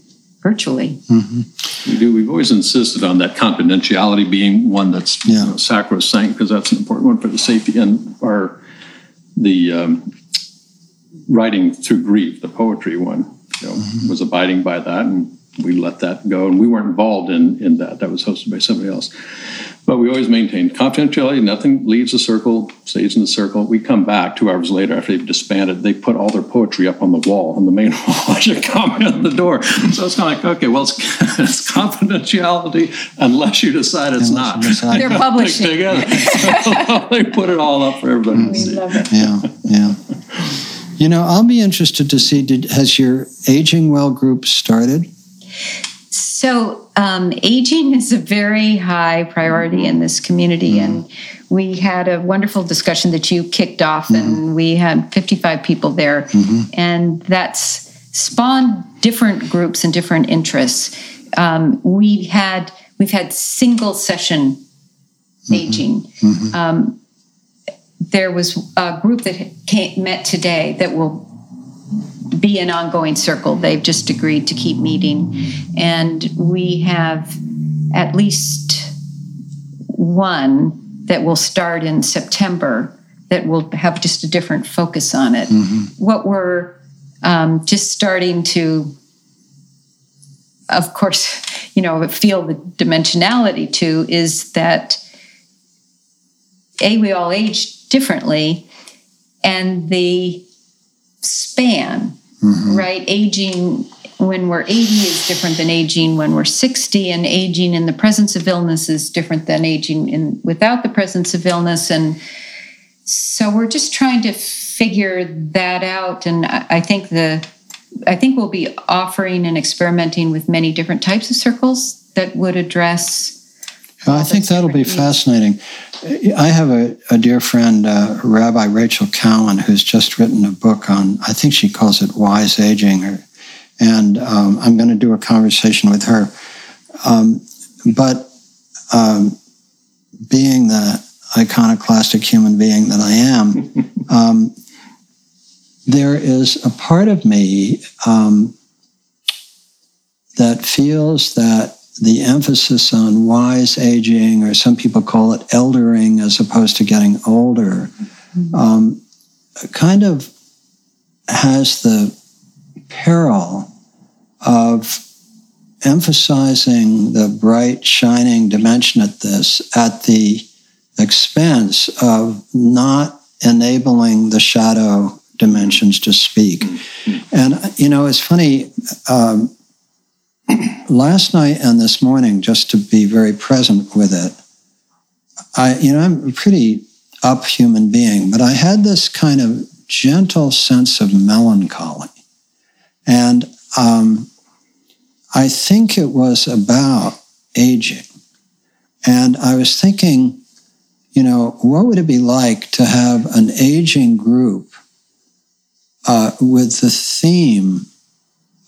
virtually. Mm-hmm. We do. We've always insisted on that confidentiality being one that's yeah. you know, sacrosanct, because that's an important one for the safety and our the um, writing through grief, the poetry one, you know, mm-hmm. was abiding by that, and we let that go, and we weren't involved in, in that. That was hosted by somebody else. But we always maintained confidentiality. Nothing leaves the circle, stays in the circle. We come back two hours later after they've disbanded. They put all their poetry up on the wall, on the main wall. I should comment on the door. So it's kind of like, okay, well, it's, it's confidentiality unless you decide it's not. They're publishing. They put it all up for everybody to see. We love it. Yeah, yeah. You know, I'll be interested to see, did, has your Aging Well group started? So um, aging is a very high priority in this community, mm-hmm. and we had a wonderful discussion that you kicked off, mm-hmm. and we had fifty-five people there, mm-hmm. and that's spawned different groups and different interests. Um, we had we've had single session mm-hmm. aging. Mm-hmm. Um, there was a group that came, met today that will be an ongoing circle. They've just agreed to keep meeting. And we have at least one that will start in September that will have just a different focus on it. Mm-hmm. What we're um, just starting to, of course, you know, feel the dimensionality to is that, A, we all age differently, and the span, mm-hmm. right? Aging when we're eighty is different than aging when we're sixty, and aging in the presence of illness is different than aging in without the presence of illness. And so we're just trying to figure that out. And I, I think the, I think we'll be offering and experimenting with many different types of circles that would address. Well, I think that'll be needs. Fascinating. I have a, a dear friend, uh, Rabbi Rachel Cowan, who's just written a book on, I think she calls it Wise Aging, or, and um, I'm going to do a conversation with her. Um, but um, being the iconoclastic human being that I am, um, there is a part of me um, that feels that the emphasis on wise aging, or some people call it eldering as opposed to getting older, mm-hmm. um, kind of has the peril of emphasizing the bright, shining dimension at this at the expense of not enabling the shadow dimensions to speak. Mm-hmm. And, you know, it's funny. Um, Last night and this morning, just to be very present with it, I, you know, I'm a pretty up human being, but I had this kind of gentle sense of melancholy. And um, I think it was about aging. And I was thinking, you know, what would it be like to have an aging group uh, with the theme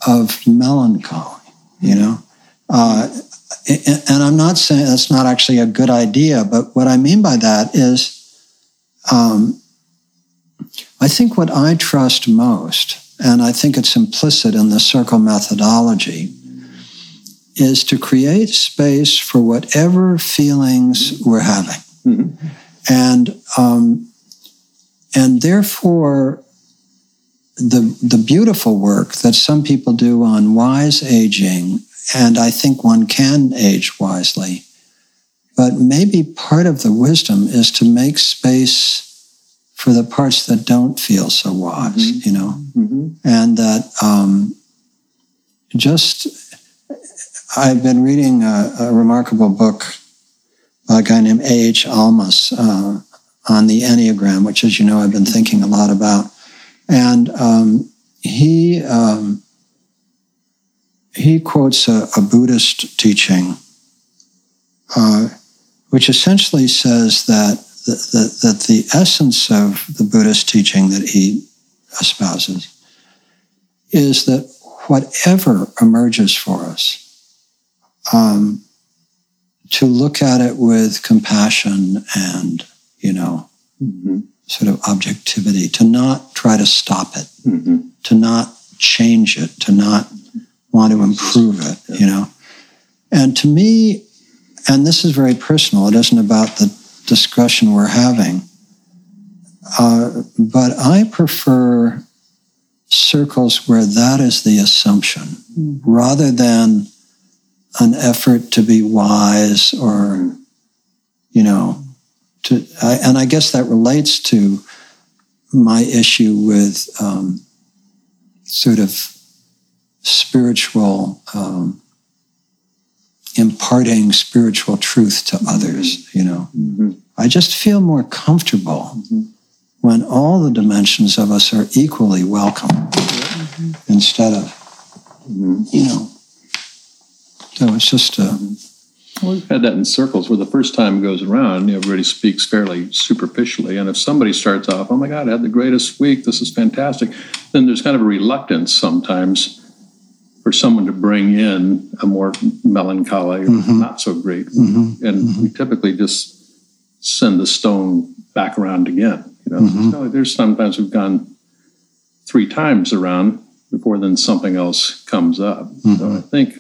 of melancholy? You know, uh, and I'm not saying that's not actually a good idea, but what I mean by that is um, I think what I trust most, and I think it's implicit in the circle methodology, is to create space for whatever feelings we're having. Mm-hmm. And um, and therefore, The the beautiful work that some people do on wise aging, and I think one can age wisely, but maybe part of the wisdom is to make space for the parts that don't feel so wise, mm-hmm. you know, mm-hmm. and that um, just, I've been reading a, a remarkable book by a guy named A H. Almas uh, on the Enneagram, which, as you know, I've been thinking a lot about. And um, he um, he quotes a, a Buddhist teaching, uh, which essentially says that the, the, that the essence of the Buddhist teaching that he espouses is that whatever emerges for us, um, to look at it with compassion and, you know, mm-hmm. sort of objectivity, to not try to stop it, mm-hmm. to not change it, to not want to improve it, yeah. you know. And to me, and this is very personal, it isn't about the discussion we're having, uh, but I prefer circles where that is the assumption, mm-hmm. rather than an effort to be wise or, you know, to, I, and I guess that relates to my issue with um, sort of spiritual, um, imparting spiritual truth to mm-hmm. others, you know. Mm-hmm. I just feel more comfortable mm-hmm. when all the dimensions of us are equally welcome mm-hmm. instead of, mm-hmm. you know. So it's just... Um, well, we've had that in circles where the first time goes around, everybody speaks fairly superficially. And if somebody starts off, oh my God, I had the greatest week, this is fantastic, then there's kind of a reluctance sometimes for someone to bring in a more melancholy or mm-hmm. not so great week. Mm-hmm. And mm-hmm. we typically just send the stone back around again. You know, mm-hmm. so there's sometimes we've gone three times around before then something else comes up. Mm-hmm. So I think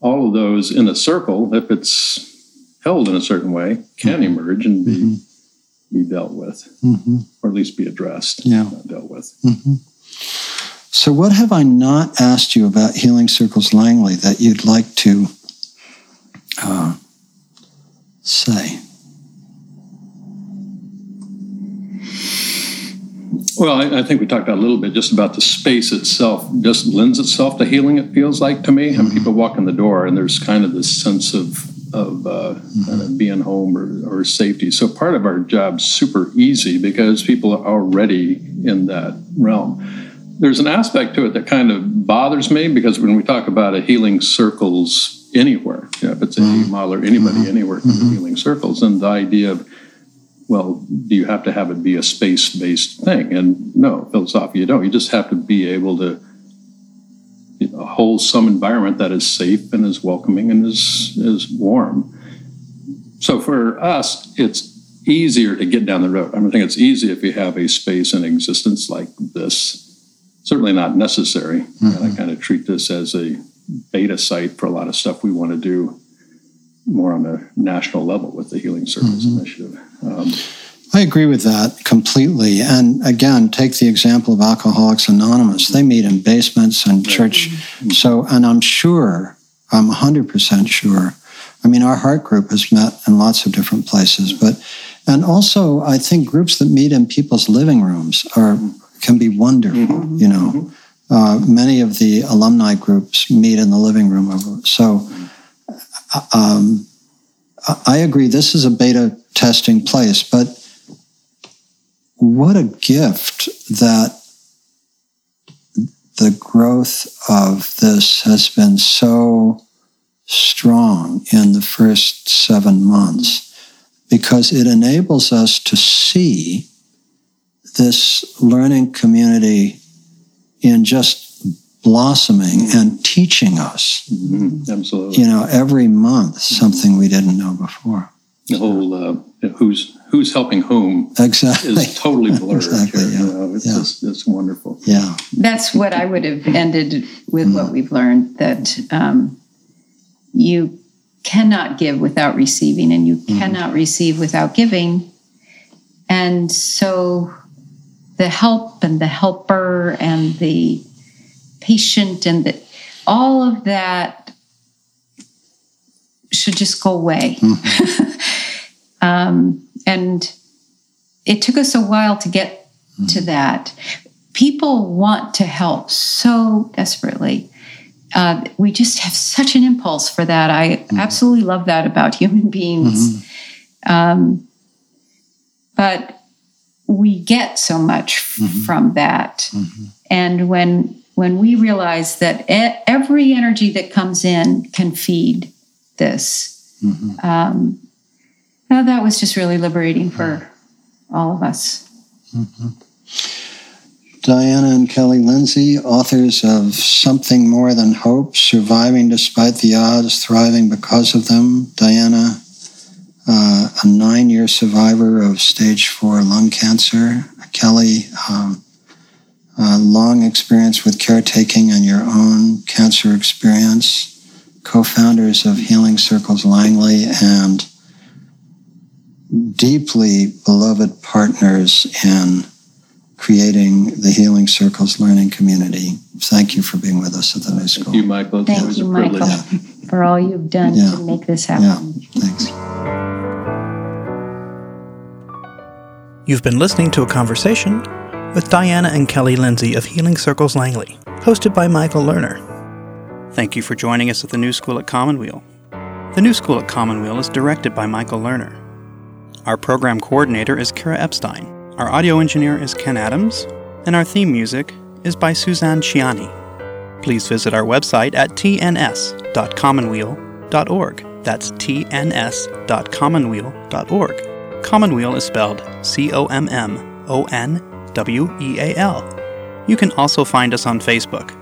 all of those in a circle, if it's held in a certain way, can mm-hmm. emerge and be mm-hmm. be dealt with, mm-hmm. or at least be addressed, yeah. not dealt with. Mm-hmm. So what have I not asked you about Healing Circles Langley that you'd like to uh, say? Well, I, I think we talked about a little bit just about the space itself just lends itself to healing, it feels like to me. Mm-hmm. And people walk in the door and there's kind of this sense of of, uh, mm-hmm. kind of being home or, or safety. So part of our job's super easy because people are already in that realm. There's an aspect to it that kind of bothers me because when we talk about a healing circles anywhere, you know, if it's mm-hmm. a model or anybody mm-hmm. anywhere in mm-hmm. healing circles, and the idea of, well, do you have to have it be a space-based thing? And no, philosophically, you don't. You just have to be able to, you know, hold some environment that is safe and is welcoming and is, is warm. So for us, it's easier to get down the road. I mean, I think it's easy if you have a space in existence like this. Certainly not necessary. Mm-hmm. And I kind of treat this as a beta site for a lot of stuff we want to do more on a national level with the Healing Circles mm-hmm. Initiative. Um, I agree with that completely. And again, take the example of Alcoholics Anonymous. They meet in basements and right. church. Mm-hmm. So, and I'm sure, I'm one hundred percent sure. I mean, our heart group has met in lots of different places. But, and also, I think groups that meet in people's living rooms are can be wonderful, mm-hmm. you know. Mm-hmm. Uh, many of the alumni groups meet in the living room. So, Um, I agree, this is a beta testing place, but what a gift that the growth of this has been so strong in the first seven months because it enables us to see this learning community in just blossoming and teaching us. Mm-hmm. Absolutely. You know, every month, something we didn't know before. The whole uh, who's who's helping whom exactly. is totally blurred. Exactly, yeah. You know, it's, yeah. just, it's wonderful. Yeah. That's what I would have ended with mm-hmm. what we've learned, that um, you cannot give without receiving, and you mm-hmm. cannot receive without giving. And so the help and the helper and the patient and the, all of that should just go away. Mm-hmm. um, and it took us a while to get mm-hmm. to that. People want to help so desperately. Uh, we just have such an impulse for that. I mm-hmm. absolutely love that about human beings. Mm-hmm. Um, but we get so much mm-hmm. from that. Mm-hmm. And when When we realize that every energy that comes in can feed this, mm-hmm. um, well, that was just really liberating for all of us. Mm-hmm. Diana and Kelly Lindsay, authors of Something More Than Hope, Surviving Despite the Odds, Thriving Because of Them. Diana, uh, a nine-year survivor of stage four lung cancer. Kelly, um, Uh, long experience with caretaking and your own cancer experience, co-founders of Healing Circles Langley, and deeply beloved partners in creating the Healing Circles Learning Community. Thank you for being with us at the high school. Thank you, Michael. Thank it was you, a Michael, yeah. for all you've done yeah. to make this happen. Yeah. Thanks. You've been listening to a conversation with Diana and Kelly Lindsay of Healing Circles Langley, hosted by Michael Lerner. Thank you for joining us at the New School at Commonweal. The New School at Commonweal is directed by Michael Lerner. Our program coordinator is Kira Epstein. Our audio engineer is Ken Adams. And our theme music is by Suzanne Ciani. Please visit our website at t n s dot commonweal dot org. That's t n s dot commonweal dot org. Commonweal is spelled C O M M O N W E A L. You can also find us on Facebook.